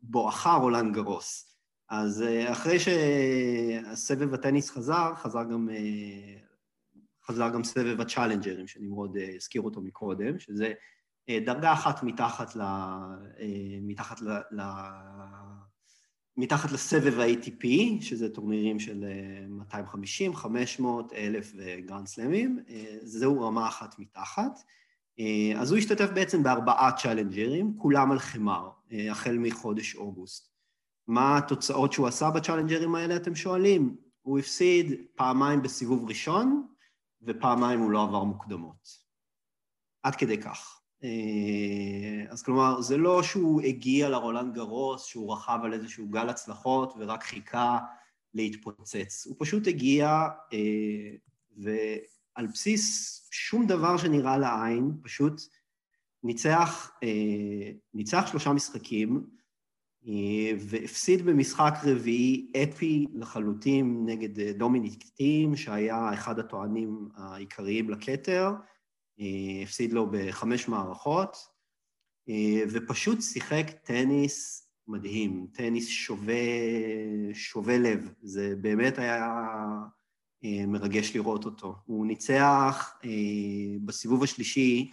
בואחר רולאן גרוס. אז אחרי שהסבב הטניס חזר גם סבב הצ'אלנג'רים, שנמרוד הזכיר אותו מקודם, שזה דרגה אחת מתחת לסבב ה-ATP, שזה טורנירים של 250, 500, 1,000 וגרנד סלמים, זהו רמה אחת מתחת. אז הוא השתתף בעצם ב4 צ'אלנג'רים, כולם על חמר, החל מחודש אוגוסט. מה התוצאות שהוא עשה בצ'אלנג'רים האלה, אתם שואלים? הוא הפסיד פעמיים בסיבוב ראשון, ופעמיים הוא לא עבר מוקדמות. עד כדי כך. אז כלומר, זה לא שהוא הגיע לרולאן גרוס, שהוא רכב על איזשהו גל הצלחות ורק חיכה להתפוצץ. הוא פשוט הגיע, ועל בסיס שום דבר שנראה לעין, פשוט ניצח 3 משחקים, והפסיד במשחק רביעי אפי לחלוטין נגד דומיניק טים, שהיה אחד הטוענים העיקריים לקטר, הפסיד לו ב5 מערכות, ופשוט שיחק טניס מדהים, טניס שווה לב, זה באמת היה מרגש לראות אותו. הוא ניצח בסיבוב השלישי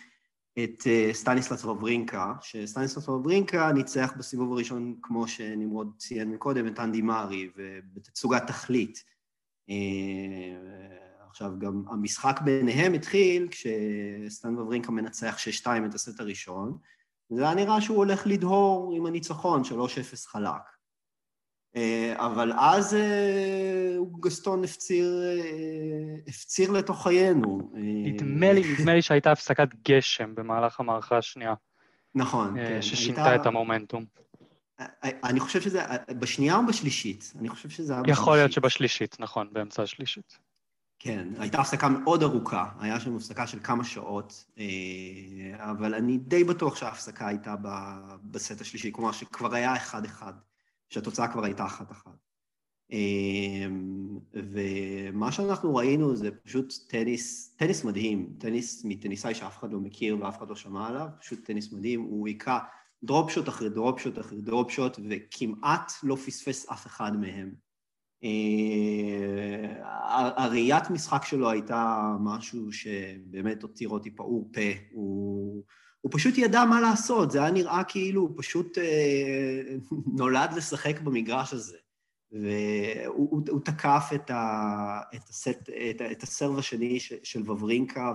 את סטניסלס וברינקה, שסטניסלס וברינקה ניצח בסיבוב הראשון, כמו שנמרוד ציין מקודם, את אנדי מארי, ובתצוגת תכלית. עכשיו, גם המשחק ביניהם התחיל כשסטן וברינקה מנצח 6-2 את הסט הראשון, זה היה נראה שהוא הולך לדהור עם הניצחון, 3-0 חלק. אבל אז הוא גסטון הפציר לתוך חיינו. נדמה לי שהייתה הפסקת גשם במהלך המערכה השנייה. נכון. ששינתה את המומנטום. אני חושב שזה בשנייה או בשלישית? אני חושב שזה היה בשלישית. יכול להיות שבשלישית, נכון, באמצע השלישית. כן, הייתה הפסקה מאוד ארוכה, היה שם הפסקה של כמה שעות, אבל אני די בטוח שההפסקה הייתה בסט השלישי, כלומר שכבר היה 1-1, שהתוצאה כבר הייתה 1-1. ומה שאנחנו ראינו זה פשוט טניס מדהים, טניס מטניסאי שאף אחד לא מכיר ואף אחד לא שמע עליו, פשוט טניס מדהים, הוא היכה דרופשוט אחרי דרופשוט אחרי דרופשוט, וכמעט לא פספס אף אחד מהם. הראיית משחק שלו הייתה משהו שבאמת הותיר אותי פעור פה, הוא פשוט ידע מה לעשות, זה היה נראה כאילו הוא פשוט נולד לשחק במגרש הזה, והוא תקף את הסרב השני של וברינקה,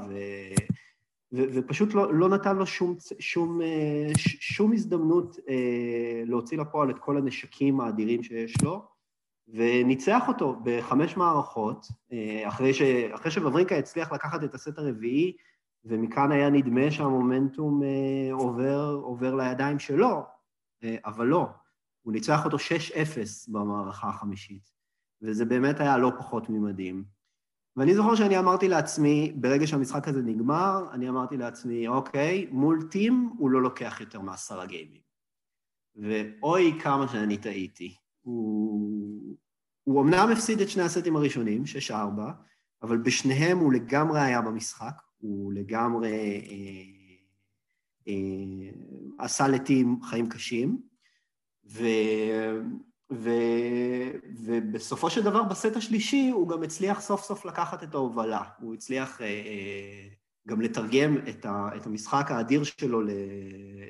ופשוט לא נתן לו שום הזדמנות להוציא לפועל את כל הנשקים האדירים שיש לו, וניצח אותו ב5 מערכות, אחרי שוברינקה הצליח לקחת את הסט הרביעי, ומכאן היה נדמה שהמומנטום עובר לידיים שלו, אבל לא, הוא ניצח אותו 6-0 במערכה החמישית, וזה באמת היה לא פחות ממדהים. ואני זוכר שאני אמרתי לעצמי, ברגע שהמשחק הזה נגמר, אני אמרתי לעצמי, אוקיי, מול טים הוא לא לוקח יותר מ10 גיימים. ואוי כמה שאני טעיתי. הוא אמנם הפסיד את 2 הסטים הראשונים, 6-4, אבל בשניהם הוא לגמרי היה במשחק, הוא לגמרי עשה לטים חיים קשים, ובסופו של דבר בסט השלישי הוא גם הצליח סוף סוף לקחת את ההובלה, הוא הצליח גם לתרגם את המשחק האדיר שלו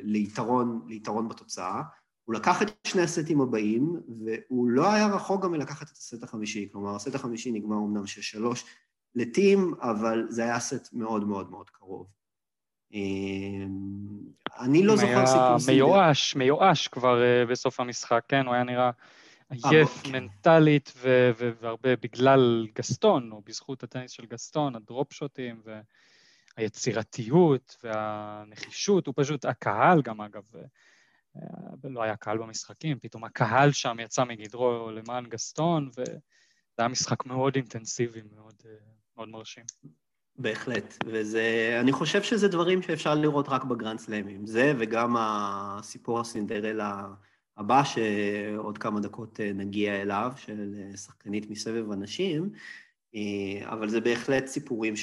ליתרון בתוצאה, הוא לקח את 2 הסטים הבאים, והוא לא היה רחוק גם מלקחת את הסט החמישי, כלומר, הסט החמישי נגמר אמנם 6-3 לטים, אבל זה היה סט מאוד מאוד מאוד קרוב. אני לא זוכר סיפור סינדר. מיואש כבר בסוף המשחק, כן, הוא היה נראה עייף מנטלית, והרבה בגלל גסטון, או בזכות הטניס של גסטון, הדרופשוטים, והיצירתיות, והנחישות, הוא פשוט, הקהל גם אגב, לא היה קהל במשחקים, פתאום הקהל שם יצא מגדרו למען גסטון, וזה היה משחק מאוד אינטנסיבי, מאוד, מאוד מרשים. בהחלט, אני חושב שזה דברים שאפשר לראות רק בגרנד סלאמים, זה וגם הסיפור הסינדרלה הבא, שעוד כמה דקות נגיע אליו, של שחקנית מסבב הנשים, אבל זה בהחלט סיפורים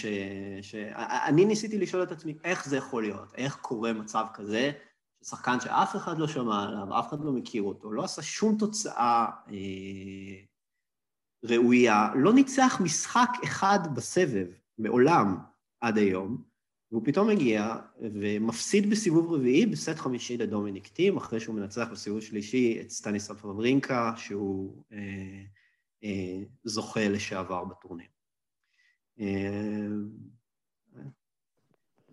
שאני ניסיתי לשאול את עצמי, איך זה יכול להיות? איך קורה מצב כזה ששחקן שאף אחד לא שמע עליו, אף אחד לא מכיר אותו, לא עשה שום תוצאה ראויה, לא ניצח משחק אחד בסבב מעולם עד היום, והוא פתאום מגיע ומפסיד בסיבוב רביעי בסט חמישי לדומיניק טים, אחרי שהוא מנצח בסיבוב שלישי את סטניסלב פברינקה, שהוא זוכה לשעבר בטורניר.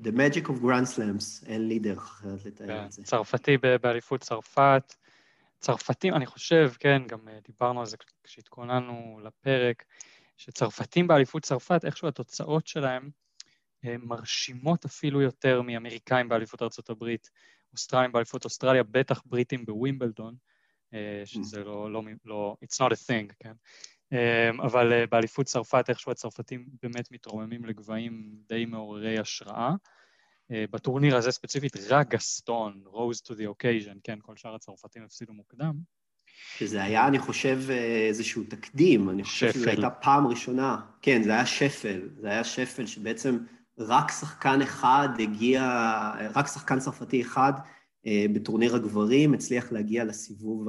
The magic of grand slams, אין לי דרך אחרת לתאר את זה. צרפתי באליפות צרפת, צרפתים, אני חושב, כן, גם דיברנו על זה כשהתכוננו לפרק, שצרפתים באליפות צרפת, איכשהו התוצאות שלהם, מרשימות אפילו יותר מאמריקאים באליפות ארצות הברית, אוסטרלים באליפות אוסטרליה, בטח בריטים בווימבלדון, שזה לא, it's not a thing, כן? אבל באליפות צרפת, איכשהו הצרפתים באמת מתרוממים לגבהים די מעוררי השראה. בטורניר הזה ספציפית, רק גסטון, rose to the occasion, כן? כל שאר הצרפתים הפסידו מוקדם. שזה היה, אני חושב, איזשהו תקדים, אני חושב שזו הייתה פעם ראשונה. כן, זה היה שפל, זה היה שפל שבעצם רק שחקן אחד הגיע, רק שחקן צרפתי אחד בטורניר הגברים הצליח להגיע לסיבוב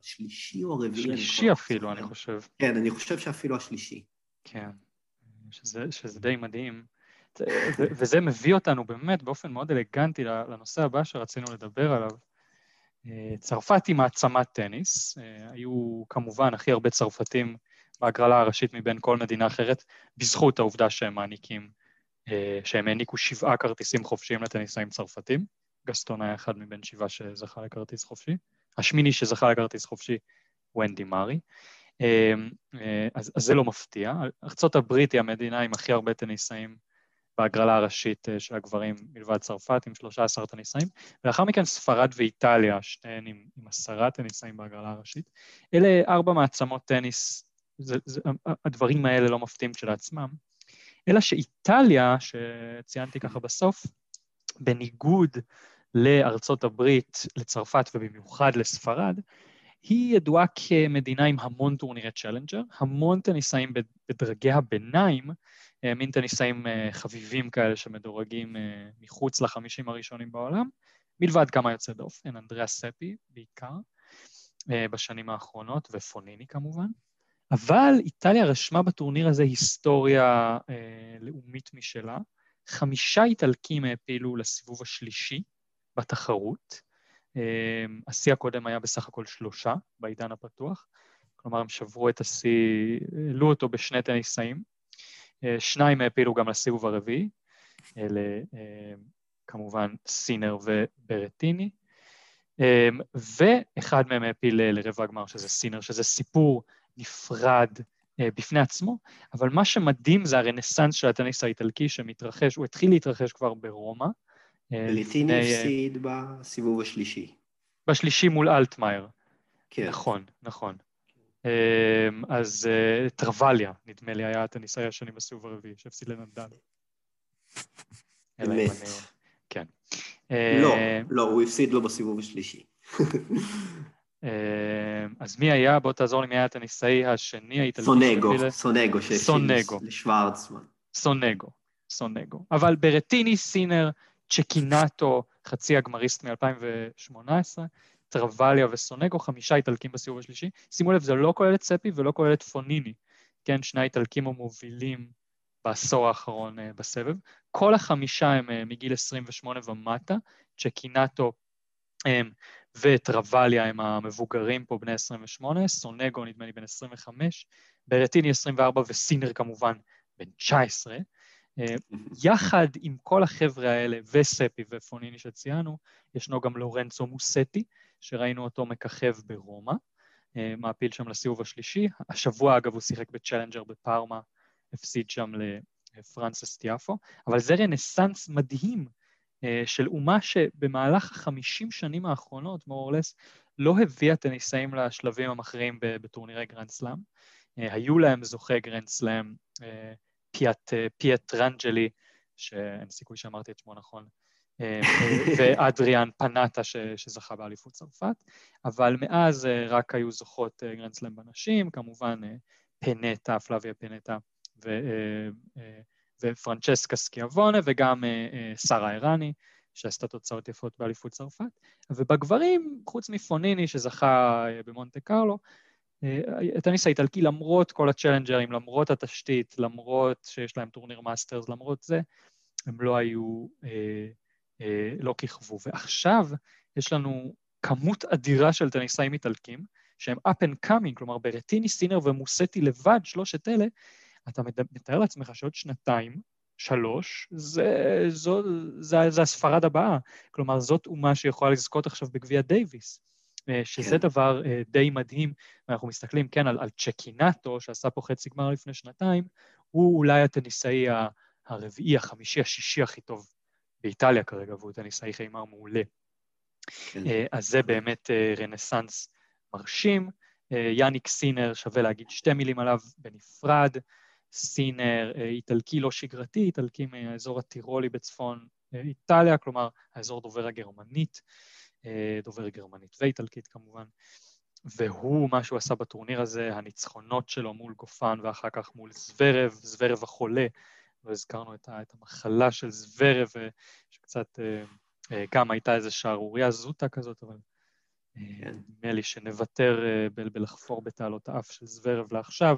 השלישי או הרביעי. שלישי אפילו, אני חושב. כן, אני חושב שאפילו השלישי. כן, שזה די מדהים. וזה מביא אותנו באמת באופן מאוד אלגנטי לנושא הבא שרצינו לדבר עליו. צרפת היא מעצמת טניס, היו כמובן הכי הרבה צרפתים בהגרלה הראשית מבין כל מדינה אחרת, בזכות העובדה שהם מעניקים, שהם העניקו 7 כרטיסים חופשיים לטניסאים צרפתים, גסטון היה אחד מבין 7 שזכה לכרטיס חופשי, השמיני שזכה לכרטיס חופשי הוא אנדי מארי, אז זה לא מפתיע, ארצות הברית היא המדינה עם הכי הרבה טניסאים בהגרלה הראשית של הגברים מלבד צרפת עם 13 טניסאים, ולאחר מכן ספרד ואיטליה, שתיהן עם 10 טניסאים בהגרלה הראשית, אלה 4 מעצמות טניס, הדברים האלה לא מפתיעים כשלעצמם, אלא שאיטליה, שציינתי ככה בסוף, בניגוד לארצות הברית, לצרפת ובמיוחד לספרד, היא ידועה כמדינה עם המון טורנירי צ'לנג'ר, המון טניסאים בדרגי הביניים, מין טניסאים חביבים כאלה שמדורגים מחוץ ל50 הראשונים בעולם, מלבד כמה יוצא דופן, אנדריה ספי בעיקר, בשנים האחרונות, ופוניני כמובן, אבל איטליה רשמה בטורניר הזה היסטוריה לאומית משלה, 5 איטלקים העפילו לסיבוב השלישי בתחרות, השיא הקודם היה בסך הכל 3 בעידן הפתוח, כלומר הם שברו את השיא, העלו אותו בשני טניסאים, 2 העפילו גם לסיבוב הרביעי, אלה כמובן סינר וברטיני, ואחד מהם העפיל לרבע הגמר שזה סינר, שזה סיפור נפרד בפני עצמו, אבל מה שמדהים זה הרנסנס של הטניס האיטלקי שמתרחש, הוא התחיל להתרחש כבר ברומא. ברטיני הפסיד בסיבוב השלישי. בשלישי מול אלטמאייר. כן. נכון, נכון. אז טרווליה, נדמה לי, היה הטניסאי השני בסיבוב הרביעי, שהפסיד לנדל. באמת. כן. לא, לא, הוא הפסיד לו בסיבוב השלישי. אז מי היה, בוא תעזור לי, מי היה הטניסאי השני האיטלקי? סונגו, שהפסיד לשוורצמן. סונגו. אבל ברטיני, סינר, צ'קינאטו, חצי הגמריסט מ-2018, טרווליה וסונגו, 5 איטלקים בסיבוב השלישי. שימו לב, זה לא כולל את ספי ולא כולל את פוניני. כן, 2 איטלקים המובילים בעשור האחרון בסבב. כל 5 הם מגיל 28 ומטה, צ'קינאטו וטרווליה הם המבוגרים פה בני 28, סונגו נדמה לי בן 25, ברטיני 24 וסינר כמובן בן 19. יחד עם כל החבר'ה האלה וספי ופוניני שציינו, ישנו גם לורנצו מוסטי, שראינו אותו מככב ברומא, מעפיל שם לסיבוב השלישי, השבוע אגב הוא שיחק בצ'לנג'ר בפארמה, הפסיד שם לפרנסס טיאפו, אבל זה רנסנס מדהים של אומה שבמהלך 50 שנים האחרונות, מורלס, לא הביאה טניסאים לשלבים המכריעים בטורנירי גרנד סלאם, היו להם זוכי גרנד סלאם, פיאטרנג'לי, שאין סיכוי שאמרתי את שמו נכון, ואדריאן פנאטה שזכה באליפות צרפת, אבל מאז רק היו זוכות גרנד סלאם בנשים, כמובן פנטה, פלאביה פנטה ופרנצ'סקה סקיאבונה, וגם שרה איראני, שעשתה תוצאות יפות באליפות צרפת. ובגברים, חוץ מפוניני שזכה במונטה קרלו, הטניס האיטלקי, למרות כל הצ'לנג'רים, למרות התשתית, למרות שיש להם טורניר מאסטרס, למרות זה, הם לא היו, לא כיכבו. ועכשיו יש לנו כמות אדירה של טניסאים איטלקים, שהם up and coming, כלומר ברטיני, סינר ומוסטי לבד, שלושת אלה, אתה מתאר לעצמך שעוד שנתיים, שלוש, זה הספרד הבאה. כלומר, זאת אומה שיכולה לזכות עכשיו בגביע דייביס, שזה דבר די מדהים. אנחנו מסתכלים, כן, על צ'קינאטו, שעשה פה חצי גמר לפני שנתיים, הוא אולי הטניסאי הרביעי, החמישי, השישי הכי טוב באיטליה כרגע, והוא טניסאי חיימר מעולה. אז זה באמת רנסנס מרשים. יאניק סינר, שווה להגיד שתי מילים עליו בנפרד. סינר, איטלקי לא שגרתי, איטלקי מהאזור הטירולי בצפון איטליה, כלומר האזור דובר הגרמנית, דובר גרמנית ואיטלקית כמובן, והוא, מה שהוא עשה בטורניר הזה, הניצחונות שלו מול גופן ואחר כך מול זוורב, זוורב החולה, והזכרנו את המחלה של זוורב, שקצת גם הייתה איזו שערוריה זוטה כזאת, אבל נדמה לי שנוותר בלחפור בתעלות האף של זוורב לעכשיו,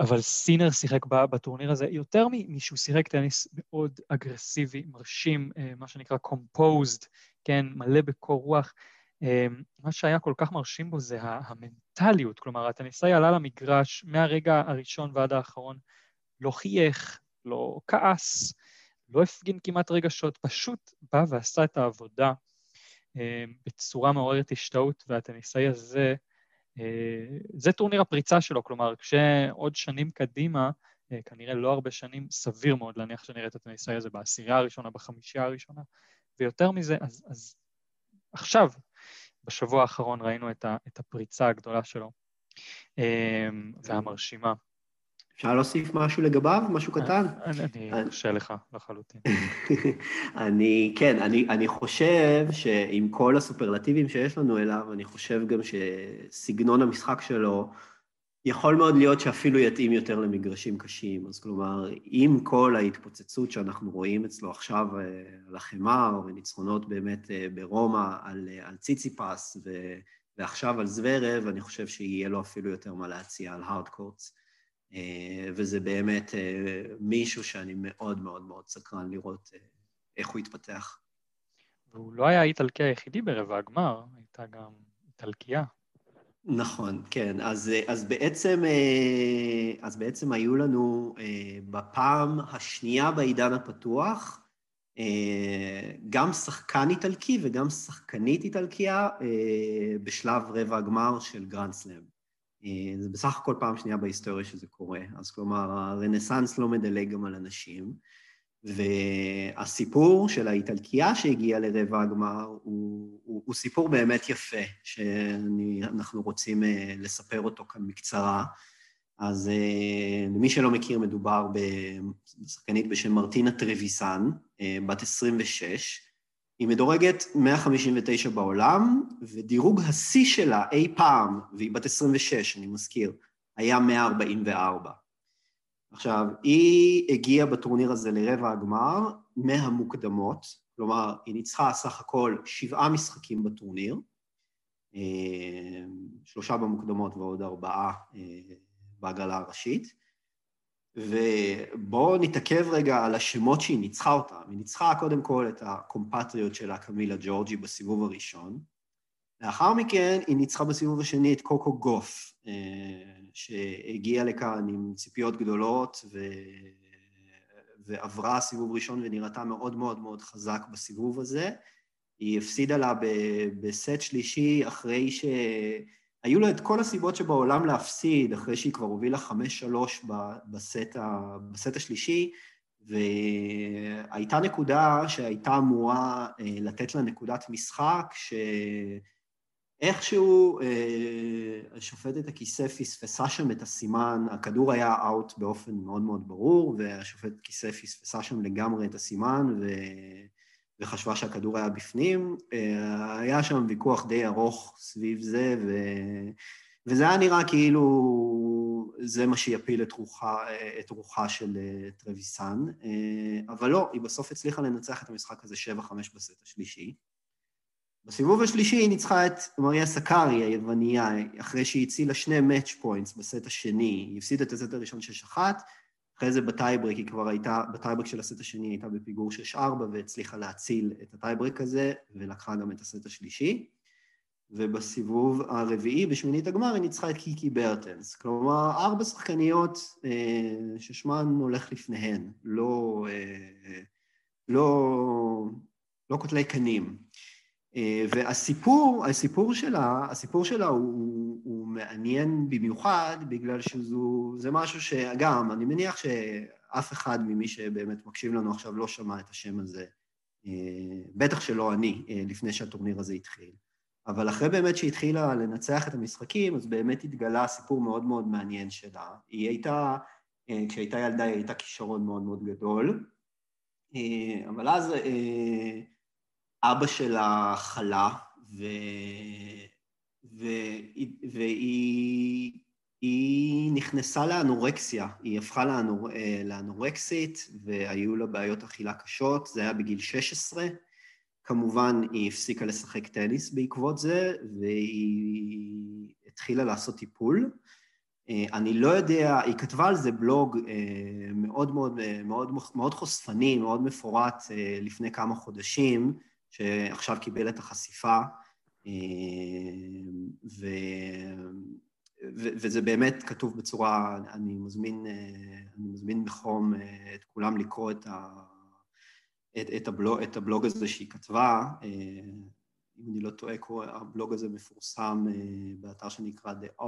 אבל סינר שיחק בטורניר הזה יותר ממישהו שיחק טניס מאוד אגרסיבי, מרשים, מה שנקרא composed, כן, מלא בקור רוח. מה שהיה כל כך מרשים בו זה המנטליות, כלומר, הטניסאי עלה למגרש מהרגע הראשון ועד האחרון, לא חייך, לא כעס, לא הפגין כמעט רגשות, פשוט בא ועשה את העבודה בצורה מעוררת השתאות, והטניסאי הזה, זה טורניר הפריצה שלו, כלומר, כשעוד שנים קדימה, כנראה לא הרבה שנים, סביר מאוד להניח שנראה את הטניסאי הזה בעשירייה הראשונה, בחמישייה הראשונה, ויותר מזה, אז עכשיו, בשבוע האחרון ראינו את הפריצה הגדולה שלו, והמרשימה. אפשר להוסיף משהו לגביו, משהו קטן? אני חושב לך לחלוטין. אני חושב שעם כל הסופרלטיבים שיש לנו אליו, אני חושב גם שסגנון המשחק שלו יכול מאוד להיות שאפילו יתאים יותר למגרשים קשים. אז כלומר, עם כל ההתפוצצות שאנחנו רואים אצלו עכשיו על החמה, או ניצחונות באמת ברומא על ציציפס, ועכשיו על זוורב, אני חושב שיהיה לו אפילו יותר מה להציע על הארדקורטס. וזה באמת מישהו שאני מאוד מאוד מאוד סקרן לראות איך הוא התפתח. והוא לא היה האיטלקי היחידי ברבע הגמר, הייתה גם איטלקיה. נכון, כן. אז בעצם היו לנו בפעם השנייה בעידן הפתוח, גם שחקן איטלקי וגם שחקנית איטלקיה בשלב רבע הגמר של גרנד סלאם. זה בסך הכל פעם שנייה בהיסטוריה שזה קורה, אז כלומר, הרנסנס לא מדלג גם על אנשים, והסיפור של האיטלקיה שהגיעה לרבע הגמר הוא סיפור באמת יפה, שאנחנו רוצים לספר אותו כאן בקצרה. אז למי שלא מכיר, מדובר בשחקנית בשם מרטינה טרוויסן, בת 26, היא מדורגת 159 בעולם, ודירוג השיא שלה אי פעם, והיא בת 26, אני מזכיר, היה 144. עכשיו, היא הגיעה בטורניר הזה לרבע הגמר מהמוקדמות, כלומר, היא ניצחה סך הכל 7 משחקים בטורניר, 3 במוקדמות ועוד 4 בעגלה הראשית, ובואו נתעכב רגע על השמות שהיא ניצחה אותם. היא ניצחה קודם כל את הקומפטריות שלה, קמילה ג'ורג'י, בסיבוב הראשון. לאחר מכן היא ניצחה בסיבוב השני את קוקו גוף, שהגיעה לכאן עם ציפיות גדולות, ועברה סיבוב ראשון ונראתה מאוד מאוד מאוד חזק בסיבוב הזה. היא הפסידה לה בסט שלישי אחרי ש... היו לו את כל הסיבות שבעולם להפסיד, אחרי שהיא כבר הובילה 5-3 בסט השלישי, והייתה נקודה שהייתה אמורה לתת לה נקודת משחק, שאיכשהו השופטת הכיסא פספסה שם את הסימן, הכדור היה אאוט באופן מאוד מאוד ברור, והשופטת הכיסא פספסה שם לגמרי את הסימן, וחשבה שהכדור היה בפנים, היה שם ויכוח די ארוך סביב זה, וזה היה נראה כאילו זה מה שיפיל את רוחה של טרוויסן, אבל לא, היא בסוף הצליחה לנצח את המשחק הזה 7-5 בסט השלישי. בסיבוב השלישי היא ניצחה את מריה סקארי, היווניה, אחרי שהיא הצילה 2 מאץ' פוינטס בסט השני, היא הפסידה את הסט הראשון 6-1, אחרי זה בטייברק היא כבר הייתה, בטייברק של הסט השני היא הייתה בפיגור 6-4, והצליחה להציל את הטייברק הזה, ולקחה גם את הסט השלישי. ובסיבוב הרביעי, בשמינית הגמר, היא ניצחה את קיקי ברטנס. כלומר, 4 שחקניות ששמן הולך לפניהן, לא כותלי קנים. והסיפור שלה הוא מעניין במיוחד, בגלל שזה משהו שגם, אני מניח שאף אחד ממי שבאמת מקשיב לנו עכשיו לא שמע את השם הזה, בטח שלא אני, לפני שהטורניר הזה התחיל. אבל אחרי באמת שהתחילה לנצח את המשחקים, אז באמת התגלה סיפור מאוד מאוד מעניין שלה. היא הייתה, כשהייתה ילדה, היא הייתה כישרון מאוד מאוד גדול, אבל אז אבא שלה חלה, והיא נכנסה לאנורקסיה, היא הפכה לאנורקסית, והיו לה בעיות אכילה קשות, זה היה בגיל 16, כמובן היא הפסיקה לשחק טניס בעקבות זה, והיא התחילה לעשות טיפול. אני לא יודע, היא כתבה על זה בלוג מאוד מאוד, מאוד, מאוד חושפני, מאוד מפורט לפני כמה חודשים, שעכשיו קיבל את החשיפה, וזה באמת כתוב בצורה, אני מזמין בחום את כולם לקרוא את הבלוג הזה שהיא כתבה. אם אני לא טועה, הבלוג הזה מפורסם באתר שנקרא The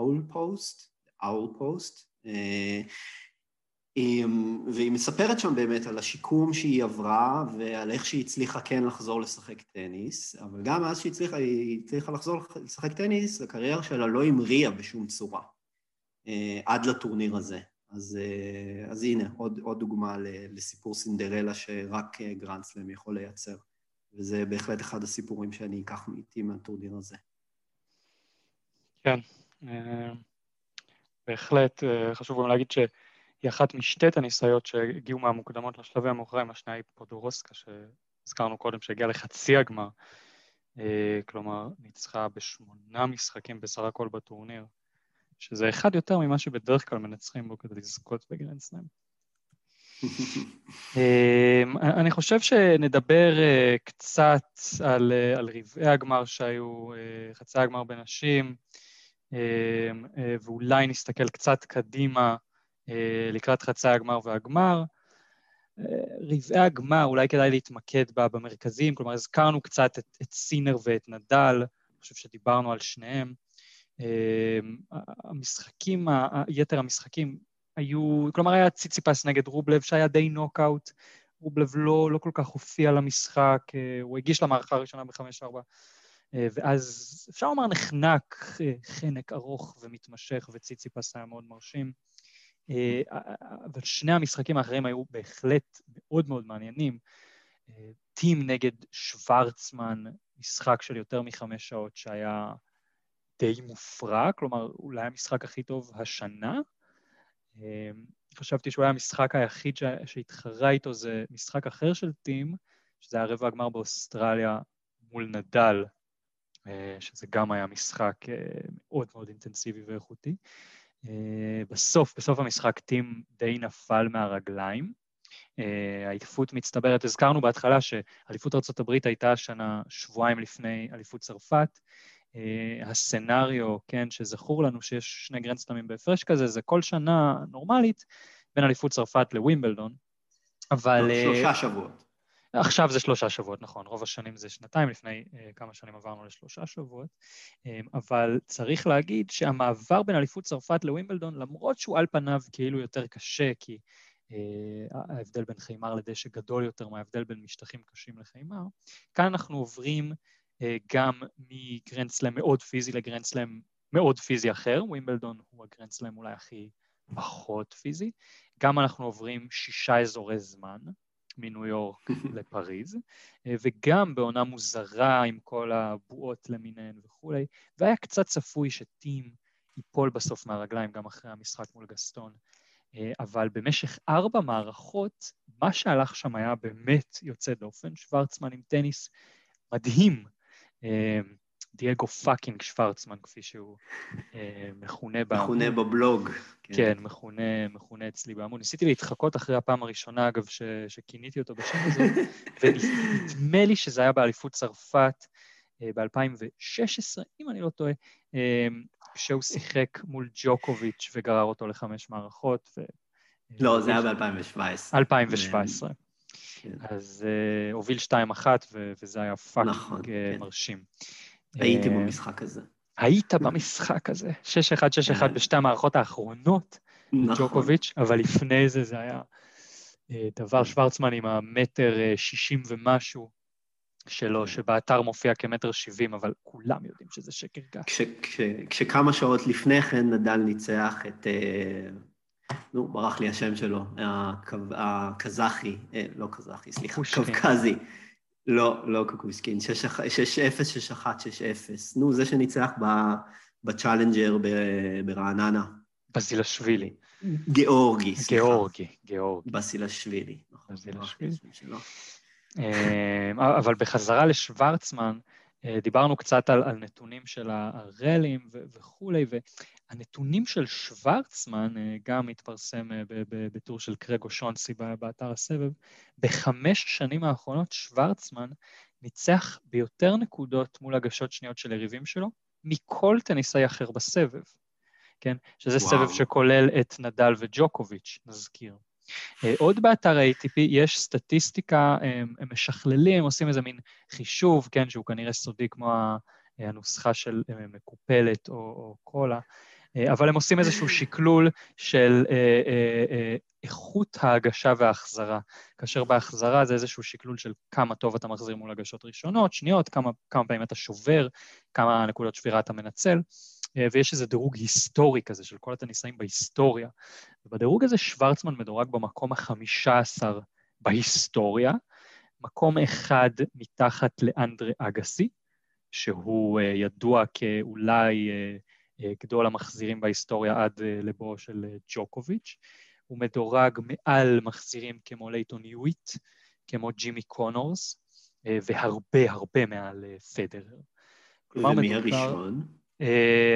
Owl Post, והיא מספרת שם באמת על השיקום שהיא עברה, ועל איך שהיא הצליחה כן לחזור לשחק טניס, אבל גם אז שהיא הצליחה לחזור לשחק טניס, הקריירה שלה לא המריאה בשום צורה, עד לטורניר הזה. אז הנה, עוד דוגמה לסיפור סינדרלה שרק גרנד סלאם יכול לייצר, וזה בהחלט אחד הסיפורים שאני אקח איתי מהטורניר הזה. כן, בהחלט חשוב גם להגיד שהיא אחת משתי הניסיות שהגיעו מהמוקדמות לשלבי המאוחרים, השנייה היא פודורוסקה, שהזכרנו קודם, שהגיעה לחצי הגמר, כלומר ניצחה ב8 משחקים בסך הכל בטורניר, שזה אחד יותר ממה שבדרך כלל מנצחים בו כדי לזכות בגרנד סלאם. אני חושב שנדבר קצת על רבעי הגמר שהיו, חצי הגמר בנשים, ואולי נסתכל קצת קדימה לקראת חצי הגמר והגמר. רבעי הגמר, אולי כדאי להתמקד בה במרכזים, כלומר הזכרנו קצת את סינר ואת נדל, אני חושב שדיברנו על שניהם. המשחקים, יתר המשחקים היו, כלומר היה ציציפס נגד רובלב שהיה די נוקאוט, רובלב לא כל כך הופיע למשחק, הוא הגיש למערכה הראשונה ב-5-4, ואז אפשר לומר נחנק חנק ארוך ומתמשך, וציציפס היה מאוד מרשים, אבל שני המשחקים האחרים היו בהחלט מאוד מאוד מעניינים, טים נגד שוורצמן, משחק של יותר מ5 שעות שהיה די מופרע, כלומר, אולי המשחק הכי טוב השנה. חשבתי שהוא היה המשחק היחיד שהתחרה איתו, זה משחק אחר של טים, שזה היה רבע הגמר באוסטרליה מול נדל, שזה גם היה משחק מאוד מאוד אינטנסיבי ואיכותי. בסוף המשחק טים די נפל מהרגליים. העליפות מצטברת, הזכרנו בהתחלה שאליפות ארצות הברית הייתה השנה שבועיים לפני אליפות צרפת, הסנריו, כן, שזכור לנו שיש שני גרנד סלאמים בהפרש כזה, זה כל שנה נורמלית, בין אליפות צרפת לווימבלדון, אבל 3 שבועות. עכשיו זה 3 שבועות, נכון, רוב השנים זה 2 לפני כמה שנים עברנו ל3 שבועות, אבל צריך להגיד שהמעבר בין אליפות צרפת לווימבלדון, למרות שהוא על פניו כאילו יותר קשה, כי ההבדל בין חיימר לדשא גדול יותר מההבדל בין משטחים קשים לחיימר, כאן אנחנו עוברים גם מגרנד סלאם מאוד פיזי לגרנד סלאם מאוד פיזי אחר, ווימבלדון הוא הגרנד סלאם אולי הכי פחות פיזי, גם אנחנו עוברים 6 אזורי זמן, מניו יורק לפריז, וגם בעונה מוזרה עם כל הבועות למיניהן וכולי, והיה קצת צפוי שטים ייפול בסוף מהרגליים גם אחרי המשחק מול גסטון, אבל במשך 4 מערכות, מה שהלך שם היה באמת יוצא דופן, שוורצמן עם טניס מדהים, דייגו פאקינג שוורצמן, כפי שהוא מכונה בבלוג. כן, מכונה אצלי בעמוד. ניסיתי להתחקות אחרי הפעם הראשונה, אגב, שכיניתי אותו בשם הזה, ונדמה לי שזה היה באליפות צרפת, ב-2016, אם אני לא טועה, שהוא שיחק מול ג'וקוביץ' וגרר אותו ל5 מערכות. לא, זה היה ב-2017. 2017. אז הוביל 2-1, וזה היה פאקינג מרשים. הייתי במשחק הזה. היית במשחק הזה, 6-1, 6-1 בשתי המערכות האחרונות, ג'וקוביץ', אבל לפני זה זה היה דבר שוורצמן עם המטר 60 ומשהו, שלו, שבאתר מופיע כמטר 70, אבל כולם יודעים שזה שקר גס. כשכמה שעות לפני כן נדל ניצח את, נו, ברח לי השם שלו, הקזחי, לא קזחי, סליחה, קווקזי, לא קוקוסקין, 6-0, 6-1, 6-0, נו, זה שניצח בצ'אלנג'ר ברעננה. בסילשווילי. גיאורגי, סליחה. גיאורגי. בסילשווילי. בסילשווילי. אבל בחזרה לשוורצמן, דיברנו קצת על נתונים של הרלים וכולי, והנתונים של שוורצמן גם התפרסם בטור של קרגו שונסי באתר הסבב. ב5 שנים האחרונות שוורצמן ניצח ביותר נקודות מול הגשות שניות של יריבים שלו, מכל טניסאי אחר בסבב, כן? שזה סבב שכולל את נדל וג'וקוביץ', נזכיר. עוד באתר ה-ATP יש סטטיסטיקה, הם משכללים, הם עושים איזה מין חישוב, כן, שהוא כנראה סודי כמו הנוסחה של מקופלת או קולה, אבל הם עושים איזשהו שקלול של איכות ההגשה וההחזרה, כאשר בהחזרה זה איזשהו שקלול של כמה טוב אתה מחזיר מול הגשות ראשונות, שניות, כמה פעמים אתה שובר, כמה נקודות שבירה אתה מנצל, ויש איזה דירוג היסטורי כזה, של כל הטניסאים בהיסטוריה. ובדירוג הזה שוורצמן מדורג במקום ה-15 בהיסטוריה, מקום 1 מתחת לאנדרה אגסי, שהוא ידוע כאולי גדול המחזירים בהיסטוריה עד לבואו של ג'וקוביץ'. הוא מדורג מעל מחזירים כמו לייטון יוויט, כמו ג'ימי קונורס, והרבה הרבה מעל פדרר. ומי הראשון?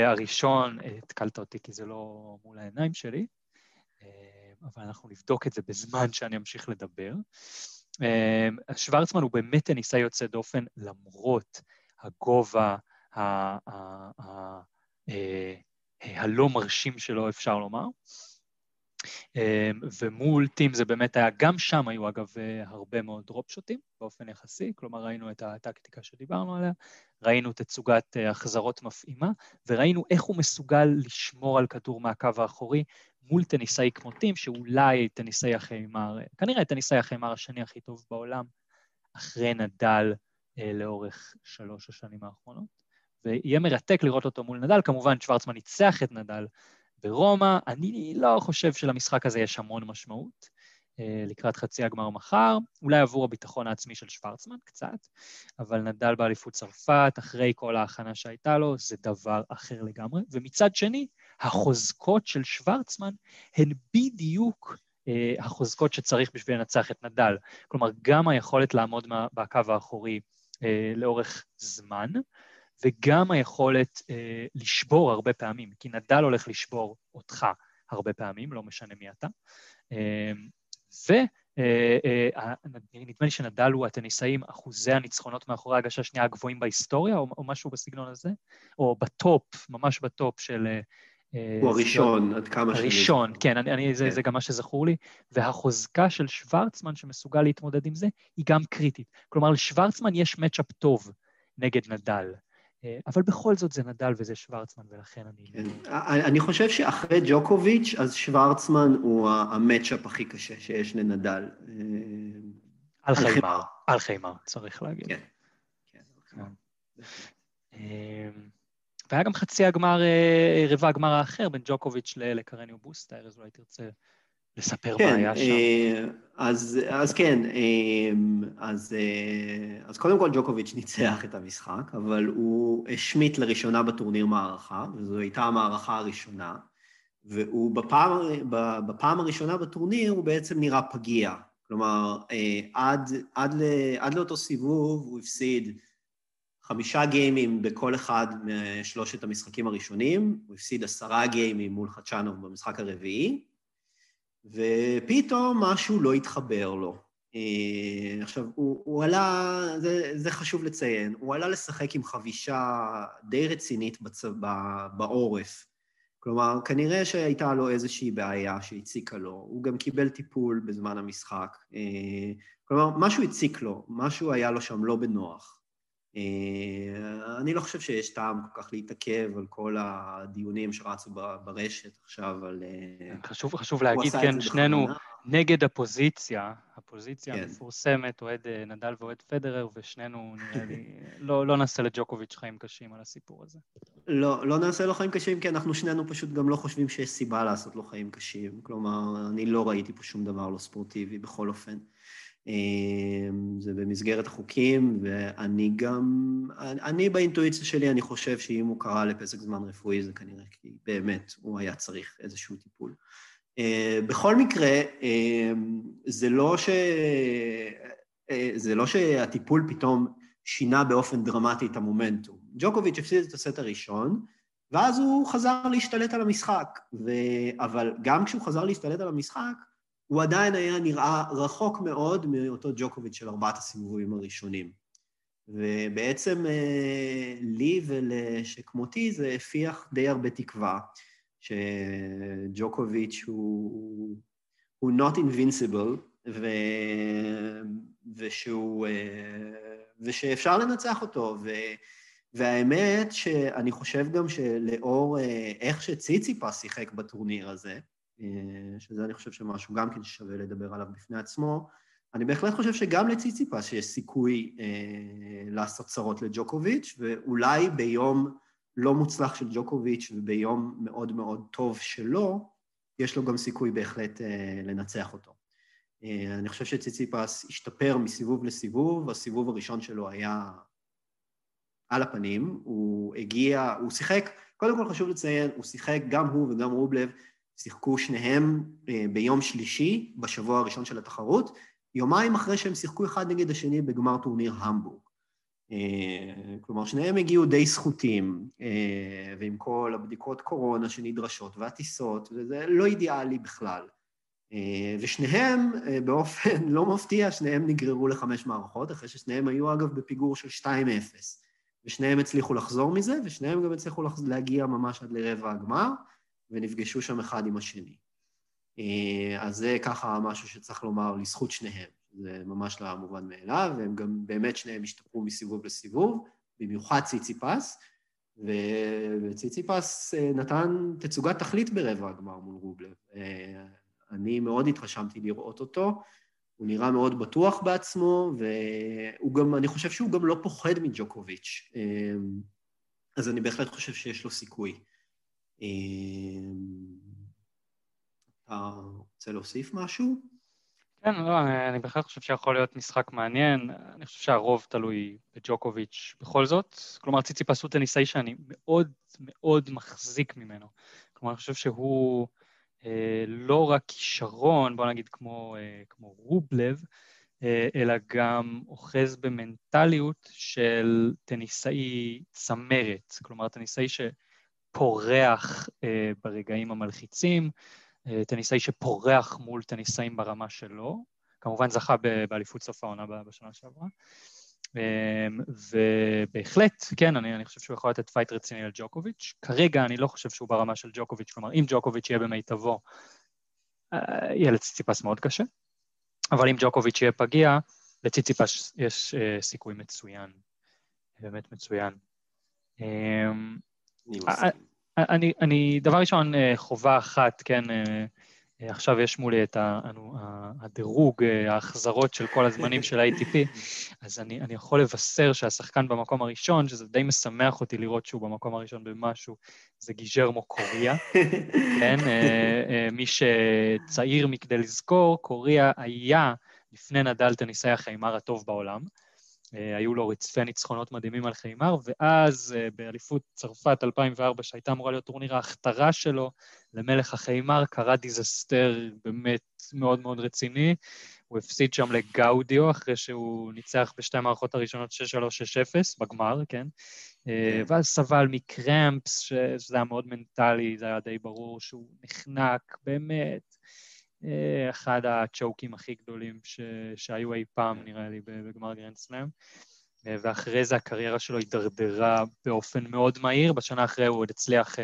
הראשון, התקלת אותי כי זה לא מול העיניים שלי, אבל אנחנו נבדוק את זה בזמן שאני אמשיך לדבר. שוורצמן הוא באמת ניסה יוצא דופן למרות הגובה הלא מרשים שלו, אפשר לומר. ומול טים זה באמת היה, גם שם היו אגב הרבה מאוד דרופשוטים באופן יחסי, כלומר ראינו את הטקטיקה שדיברנו עליה, ראינו תצוגת החזרות מפעימה, וראינו איך הוא מסוגל לשמור על כדור מהקו האחורי מול טניסאי כמו טים, שאולי טניסאי החיימר, כנראה טניסאי החיימר השני הכי טוב בעולם, אחרי נדל לאורך 3 השנים האחרונות, ויהיה מרתק לראות אותו מול נדל, כמובן שוורצמן ניצח את נדל, ברומא, אני לא חושב שלמשחק הזה יש המון משמעות, לקראת חצי הגמר מחר, אולי עבור הביטחון העצמי של שוורצמן קצת, אבל נדל באליפות צרפת, אחרי כל ההכנה שהייתה לו, זה דבר אחר לגמרי, ומצד שני, החוזקות של שוורצמן הן בדיוק החוזקות שצריך בשביל לנצח את נדל, כלומר גם היכולת לעמוד בקו האחורי לאורך זמן, וגם היכולת לשבור הרבה פעמים, כי נדל הולך לשבור אותך הרבה פעמים, לא משנה מי אתה, ונדמה לי שנדל הוא הטניסאים, אחוזי הניצחונות מאחורי הגשה השנייה הגבוהים בהיסטוריה, או משהו בסגנון הזה, או בטופ, ממש בטופ של... הוא הראשון, עד כמה שנים. הראשון, כן, זה גם מה שזכור לי, והחוזקה של שוורצמן שמסוגל להתמודד עם זה, היא גם קריטית. כלומר, לשוורצמן יש מצ'אפ טוב נגד נדל, אבל בכל זאת זה נדל וזה שוורצמן, ולכן אני חושב שאחרי ג'וקוביץ' אז שוורצמן הוא המאץ'אפ הכי קשה שיש לנדל. על חיימר, על חיימר, צריך להגיד. כן, כן. והיה גם חצי הגמר, רבע הגמר האחר, בין ג'וקוביץ' לקרניו בוסטה, אז אולי תרצה לספר מה היה שם. אז כן, אז קודם כל ג'וקוביץ' ניצח את המשחק, אבל הוא השמיט לראשונה בטורניר מערכה, וזו הייתה המערכה הראשונה, והוא בפעם הראשונה בטורניר הוא בעצם נראה פגיע, כלומר, עד לאותו סיבוב הוא הפסיד 5 גיימים בכל אחד משלושת המשחקים הראשונים, הוא הפסיד 10 גיימים מול חדשנוב במשחק הרביעי, ופתאום משהו לא התחבר לו. עכשיו, הוא עלה, זה חשוב לציין, הוא עלה לשחק עם חבישה די רצינית בעורף, כלומר, כנראה שהייתה לו איזושהי בעיה שהציקה לו, הוא גם קיבל טיפול בזמן המשחק, כלומר, משהו הציק לו, משהו היה לו שם לא בנוח. אני לא חושב שיש טעם כל כך להתעכב על כל הדיונים שרצו ברשת עכשיו, על... חשוב להגיד, כן, שנינו נגד הפוזיציה, הפוזיציה המפורסמת, אוהד נדל ואוהד פדרר, ושנינו נראה לי, לא נעשה לג'וקוביץ' חיים קשים על הסיפור הזה. לא נעשה לו חיים קשים, כי אנחנו שנינו פשוט גם לא חושבים שיש סיבה לעשות לו חיים קשים, כלומר, אני לא ראיתי פה שום דבר לא ספורטיבי בכל אופן. זה במסגרת החוקים, ואני גם, אני באינטואיציה שלי, אני חושב שאם הוא קרא לפסק זמן רפואי, זה כנראה כי באמת הוא היה צריך איזשהו טיפול. בכל מקרה, זה לא שהטיפול פתאום שינה באופן דרמטי את המומנטום. ג'וקוביץ' הפסיד את הסט הראשון, ואז הוא חזר להשתלט על המשחק, אבל גם כשהוא חזר להשתלט על המשחק, הוא עדיין היה נראה רחוק מאוד מאותו ג'וקוביץ' של 4 הסיבובים הראשונים. ובעצם לי ולשכמותי זה הפיח די הרבה תקווה, שג'וקוביץ' הוא not invincible, ושאפשר לנצח אותו. והאמת שאני חושב גם שלאור איך שציציפה שיחק בטורניר הזה, שזה אני חושב שמשהו גם כן ששווה לדבר עליו בפני עצמו, אני בהחלט חושב שגם לציציפה שיש סיכוי לעשות צרות לג'וקוביץ', ואולי ביום לא מוצלח של ג'וקוביץ' וביום מאוד מאוד טוב שלו, יש לו גם סיכוי בהחלט לנצח אותו. אני חושב שציציפה השתפר מסיבוב לסיבוב, הסיבוב הראשון שלו היה על הפנים, הוא שיחק, קודם כל חשוב לציין, הוא שיחק גם הוא וגם רובלב, שיחקו שניהם ביום שלישי, בשבוע הראשון של התחרות, יומיים אחרי שהם שיחקו אחד נגד השני בגמר טורניר המבורג. כלומר, שניהם הגיעו די זכותים, ועם כל הבדיקות קורונה שנדרשות והטיסות, וזה לא אידיאלי בכלל. ושניהם, באופן לא מפתיע, שניהם נגררו ל5 מערכות, אחרי ששניהם היו אגב בפיגור של 2-0. ושניהם הצליחו לחזור מזה, ושניהם גם הצליחו להגיע ממש עד לרבע הגמר, ונפגשו שם אחד עם השני. אז זה ככה משהו שצריך לומר לזכות שניהם. זה ממש לא מובן מאליו, והם גם באמת שניהם השתפרו מסיבוב לסיבוב, במיוחד ציציפס, וציציפס נתן תצוגת תכלית ברבע הגמר מול רובלב. אני מאוד התרשמתי לראות אותו, הוא נראה מאוד בטוח בעצמו, ואני חושב שהוא גם לא פוחד מג'וקוביץ', אז אני בהחלט חושב שיש לו סיכוי. אתה רוצה להוסיף משהו? כן, לא, אני בהחלט חושב שיכול להיות משחק מעניין, אני חושב שהרוב תלוי בג'וקוביץ' בכל זאת, כלומר ציציפס הוא טניסאי שאני מאוד מאוד מחזיק ממנו, כלומר אני חושב שהוא לא רק כישרון, בוא נגיד כמו רובלב, אלא גם אוחז במנטליות של טניסאי צמרת, כלומר טניסאי שפורח ברגעים המלחיצים, טניסאי שפורח מול טניסאים ברמה שלו, כמובן זכה באליפות סוף העונה בשנה שעברה, ובהחלט, כן, אני חושב שהוא יכול לתת פייט רציני לג'וקוביץ', כרגע אני לא חושב שהוא ברמה של ג'וקוביץ', כלומר, אם ג'וקוביץ' יהיה במיטבו, יהיה לציציפס מאוד קשה, אבל אם ג'וקוביץ' יהיה פגיע, לציציפס יש סיכוי מצוין, באמת מצוין. דבר ראשון, חובה אחת, כן, עכשיו יש מולי את הדירוג, ההחזרות של כל הזמנים של ה-ATP, אז אני יכול לבשר שהשחקן במקום הראשון, שזה די משמח אותי לראות שהוא במקום הראשון במשהו, זה גיז'רמו קוריה, כן? מי שצעיר מכדי לזכור, קוריה היה לפני נדל טניסאי החיימר הטוב בעולם, היו לו רצפי ניצחונות מדהימים על חיימר, ואז באליפות צרפת 2004, שהייתה אמורה להיות טורניר ההכתרה שלו, למלך החיימר קרה דיזסטר באמת מאוד מאוד רציני, הוא הפסיד שם לגאודיו, אחרי שהוא ניצח בשתי המערכות הראשונות 6-3, 6-0, בגמר, כן? ואז סבל מקרמפס, שזה היה מאוד מנטלי, זה היה די ברור שהוא נחנק, באמת, אחד הצ'וקים הכי גדולים שהיו אי פעם, נראה לי, בגמר גרנד סלאם, ואחרי זה הקריירה שלו הידרדרה באופן מאוד מהיר, בשנה אחרי הוא עוד הצליח,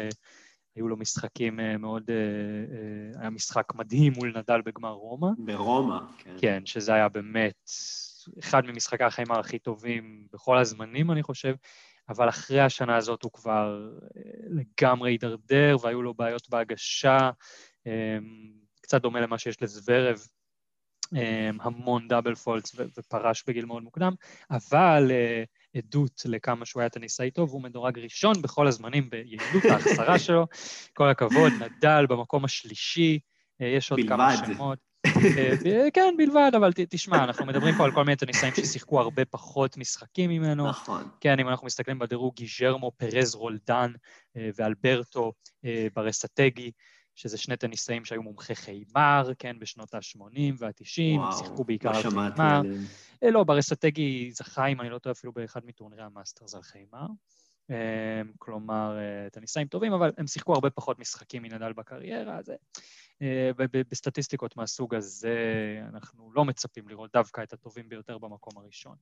היו לו משחקים מאוד, היה משחק מדהים מול נדל בגמר רומא. ברומא, כן. כן, שזה היה באמת אחד ממשחקי החיימר הכי טובים בכל הזמנים, אני חושב, אבל אחרי השנה הזאת הוא כבר לגמרי הידרדר, והיו לו בעיות בהגשה, קצת דומה למה שיש לזוורב, המון דאבל פולץ ופרש בגיל מאוד מוקדם, אבל עדות לכמה שהוא היה טניסאי טוב, הוא מדורג ראשון בכל הזמנים ביעילות ההחסרה שלו, כל הכבוד, נדל במקום השלישי, יש עוד כמה שמות. כן, בלבד, אבל תשמע, אנחנו מדברים פה על כל מיני טניסאים ששיחקו הרבה פחות משחקים ממנו. נכון. כן, אם אנחנו מסתכלים בדירוג, גיז'רמו, פרז רולדן ואלברטו ברסטגי, שזה שני טניסאים שהיו מומחי חיימר, כן, בשנות ה-80 וה-90, שיחקו בעיקר על חיימר. לא, ברסטגי זכה, אם אני לא טועה, אפילו באחד מטורנירי המאסטרס על חיימר. כלומר, טניסאים טובים, אבל הם שיחקו הרבה פחות משחקים מנדל בקריירה, אז בסטטיסטיקות מהסוג הזה, אנחנו לא מצפים לראות דווקא את הטובים ביותר במקום הראשון.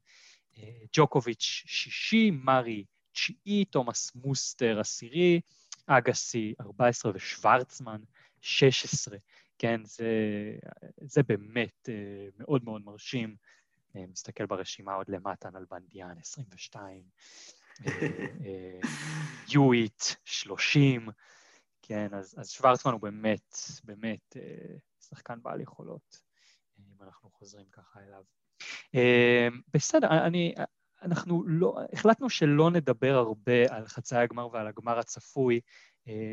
ג'וקוביץ' שישי, מרי תשיעי, תומאס מוסטר עשירי, אגסי 14 ושוורצמן 16, כן, זה באמת מאוד מאוד מרשים, מסתכל ברשימה עוד למטה, אלבנדיאן 22, יואיט 30, כן, אז שוורצמן הוא באמת, באמת שחקן בעל יכולות, אם אנחנו חוזרים ככה אליו. בסדר, אנחנו החלטנו שלא נדבר הרבה על חצאי הגמר ועל הגמר הצפוי,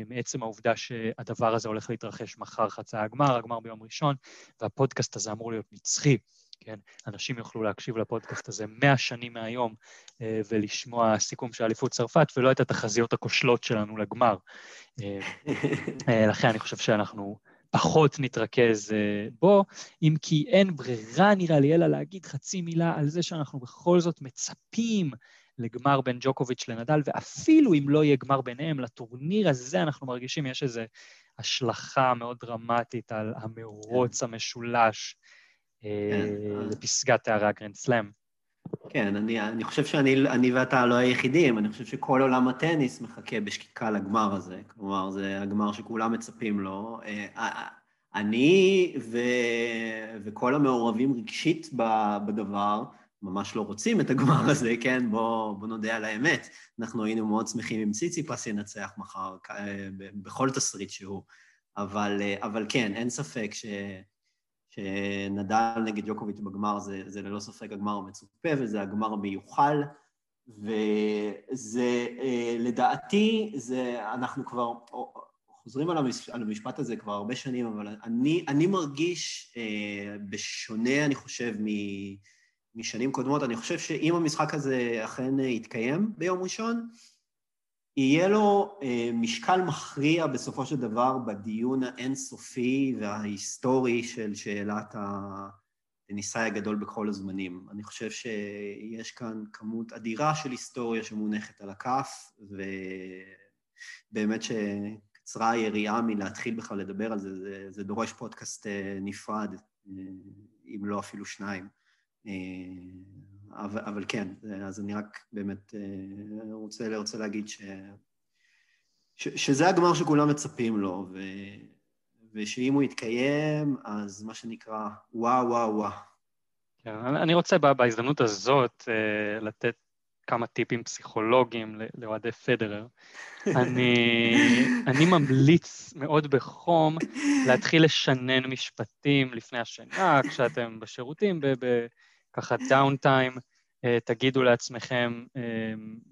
מעצם העובדה שהדבר הזה הולך להתרחש מחר חצאי הגמר, הגמר ביום ראשון, והפודקאסט הזה אמור להיות נצחי, כן? אנשים יוכלו להקשיב לפודקאסט הזה 100 שנים מהיום, ולשמוע סיכום של אליפות צרפת, ולא את התחזיות הכושלות שלנו לגמר. לכן אני חושב שאנחנו פחות נתרכז בו, אם כי אין ברירה נראה לי אלא להגיד חצי מילה על זה שאנחנו בכל זאת מצפים לגמר בין ג'וקוביץ' לנדל, ואפילו אם לא יהיה גמר ביניהם, לטורניר הזה אנחנו מרגישים יש איזו השלכה מאוד דרמטית על המרוץ המשולש לפסגת תארי הגרנד סלאם. כן, אני חושב שאני ואתה לא היחידים, אני חושב שכל עולם הטניס מחכה בשקיקה לגמר הזה, כלומר, זה הגמר שכולם מצפים לו. אני וכל המעורבים רגשית בדבר ממש לא רוצים את הגמר הזה, כן? בוא נודה על האמת. אנחנו היינו מאוד שמחים אם ציציפס ינצח מחר, בכל תסריט שהוא, אבל כן, אין ספק שנדל נגד ג'וקוביץ' בגמר, זה ללא ספק הגמר המצופה, וזה הגמר המיוחל, וזה, לדעתי, אנחנו כבר חוזרים על המשפט הזה כבר הרבה שנים, אבל אני מרגיש בשונה, אני חושב, משנים קודמות, אני חושב שאם המשחק הזה אכן יתקיים ביום ראשון, יהיה לו משקל מכריע בסופו של דבר בדיון האינסופי וההיסטורי של שאלת הטניסאי הגדול בכל הזמנים. אני חושב שיש כאן כמות אדירה של היסטוריה שמונחת על הכף, ובאמת שקצרה היריעה מלהתחיל בכלל לדבר על זה, זה דורש פודקאסט נפרד, אם לא אפילו שניים. אבל כן, אז אני רק באמת רוצה להגיד שזה הגמר שכולם מצפים לו, ושאם הוא יתקיים, אז מה שנקרא, וואו, וואו, וואו. אני רוצה בהזדמנות הזאת לתת כמה טיפים פסיכולוגיים לאוהדי פדרר. אני ממליץ מאוד בחום להתחיל לשנן משפטים לפני השינה, כשאתם בשירותים, ככה דאונטיים, תגידו לעצמכם,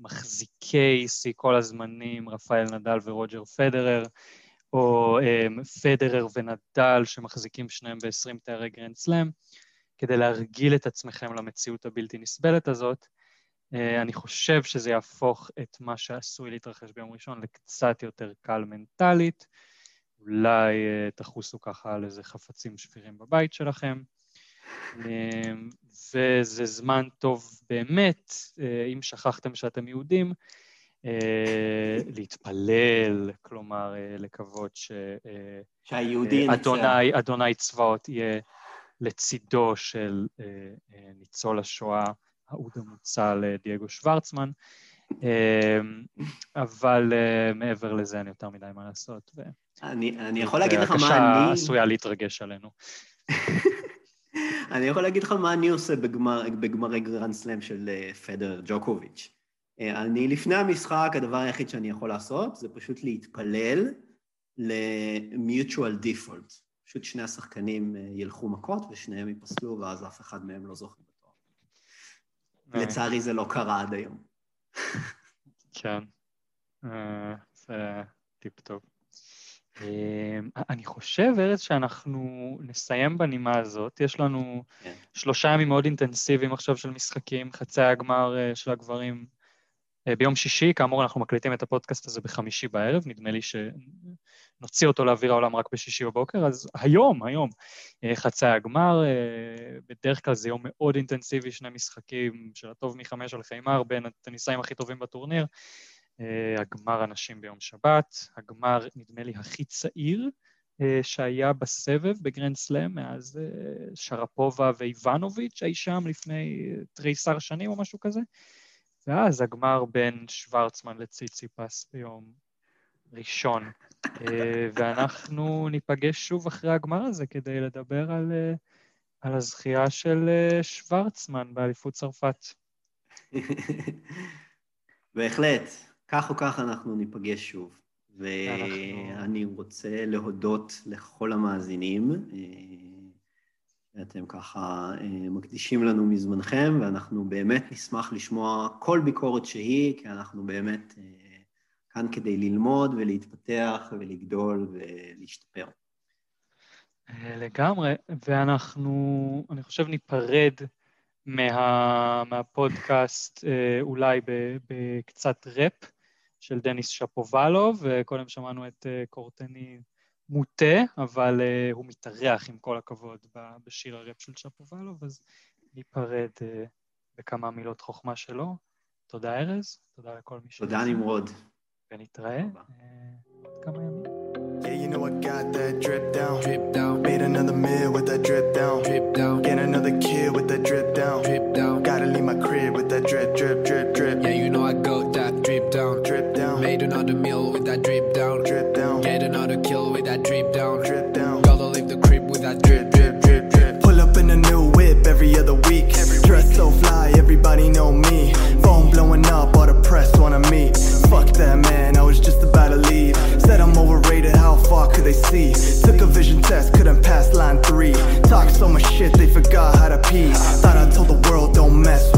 מחזיקי שיא כל הזמנים, רפאל נדל ורוג'ר פדרר, או פדרר ונדל שמחזיקים שניהם ב-20 תארי גרנד סלאם, כדי להרגיל את עצמכם למציאות הבלתי נסבלת הזאת. אני חושב שזה יהפוך את מה שעשוי להתרחש ביום ראשון לקצת יותר קל מנטלית, אולי תחוסו ככה על איזה חפצים שפירים בבית שלכם, וזה זמן טוב באמת, אם שכחתם שאתם יהודים, להתפלל, כלומר לקוות שאדוני צבאות יהיה לצידו של ניצול השואה, העוד המוצא לדייגו שוורצמן, אבל מעבר לזה אין יותר מדי מה לעשות. אני יכול להגיד לך מה אני... עשויה להתרגש עלינו. אני יכול להגיד לך מה אני עושה בגמרי גרנד סלאם של פדרר ג'וקוביץ'. אני לפני המשחק, הדבר היחיד שאני יכול לעשות, זה פשוט להתפלל ל-mutual default. פשוט שני השחקנים ילכו מכות ושניהם ייפסלו, ואז אף אחד מהם לא זוכה. לצערי זה לא קרה עד היום. כן, זה טיפ טוב. אני חושב, ארץ, שאנחנו נסיים בנימה הזאת. יש לנו 3 ימים מאוד אינטנסיביים עכשיו של משחקים, חצי הגמר של הגברים ביום שישי, כאמור אנחנו מקליטים את הפודקאסט הזה ב5 בערב, נדמה לי שנוציא אותו לאוויר העולם רק ב6 בבוקר, אז היום, חצי הגמר, בדרך כלל זה יום מאוד אינטנסיבי, 2 משחקים של הטוב מ5 על חיימר, בין הטניסאים הכי טובים בטורניר, הגמר הנשים ביום שבת, הגמר נדמה לי הכי צעיר, שהיה בסבב בגרנד סלאם, מאז שרפובה ואיוונוביץ', היה שם לפני 13 שנים או משהו כזה, ואז הגמר בין שוורצמן לציציפס ביום ראשון, ואנחנו ניפגש שוב אחרי הגמר הזה כדי לדבר על הזכייה של שוורצמן באליפות צרפת. בהחלט, כך או כך אנחנו ניפגש שוב, ואני רוצה להודות לכל המאזינים, אתם ככה מקדישים לנו מזמנכם, ואנחנו באמת נשמח לשמוע כל ביקורת שהיא, כי אנחנו באמת כאן כדי ללמוד ולהתפתח ולגדול ולהשתפר. לגמרי, ואנחנו, אני חושב, ניפרד מהפודקאסט אולי בקצת רפ של דניס שפובלוב, וקודם שמענו את קורטני מוטה, אבל הוא מתארח עם כל הכבוד בשיר הרפ של שפובלוב, אז ניפרד בכמה מילות חוכמה שלו. תודה ארז, תודה לכל מי שתודה נמרוד. ונתראה עוד כמה ימים. Yeah, you know I got that drip down. Drip down. Made another meal with that drip down. Drip down. Get another kid with that drip down. Drip down. Gotta leave my crib with that drip, drip, drip, drip. Yeah, you know I got that drip down. Drip down. Made another meal with that drip down. Drip down. Get another kill with that drip down. Drip down. Gotta leave the crib with that drip, drip, drip, drip. Pull up in a new whip every other week. Dress so fly, everybody know me. Phone blowing up, all the press wanna meet. Fuck that man, I was just about to leave. Said I'm overrated, how far could they see? Took a vision test, couldn't pass line 3. Talked so much shit, they forgot how to pee. Thought I told the world, don't mess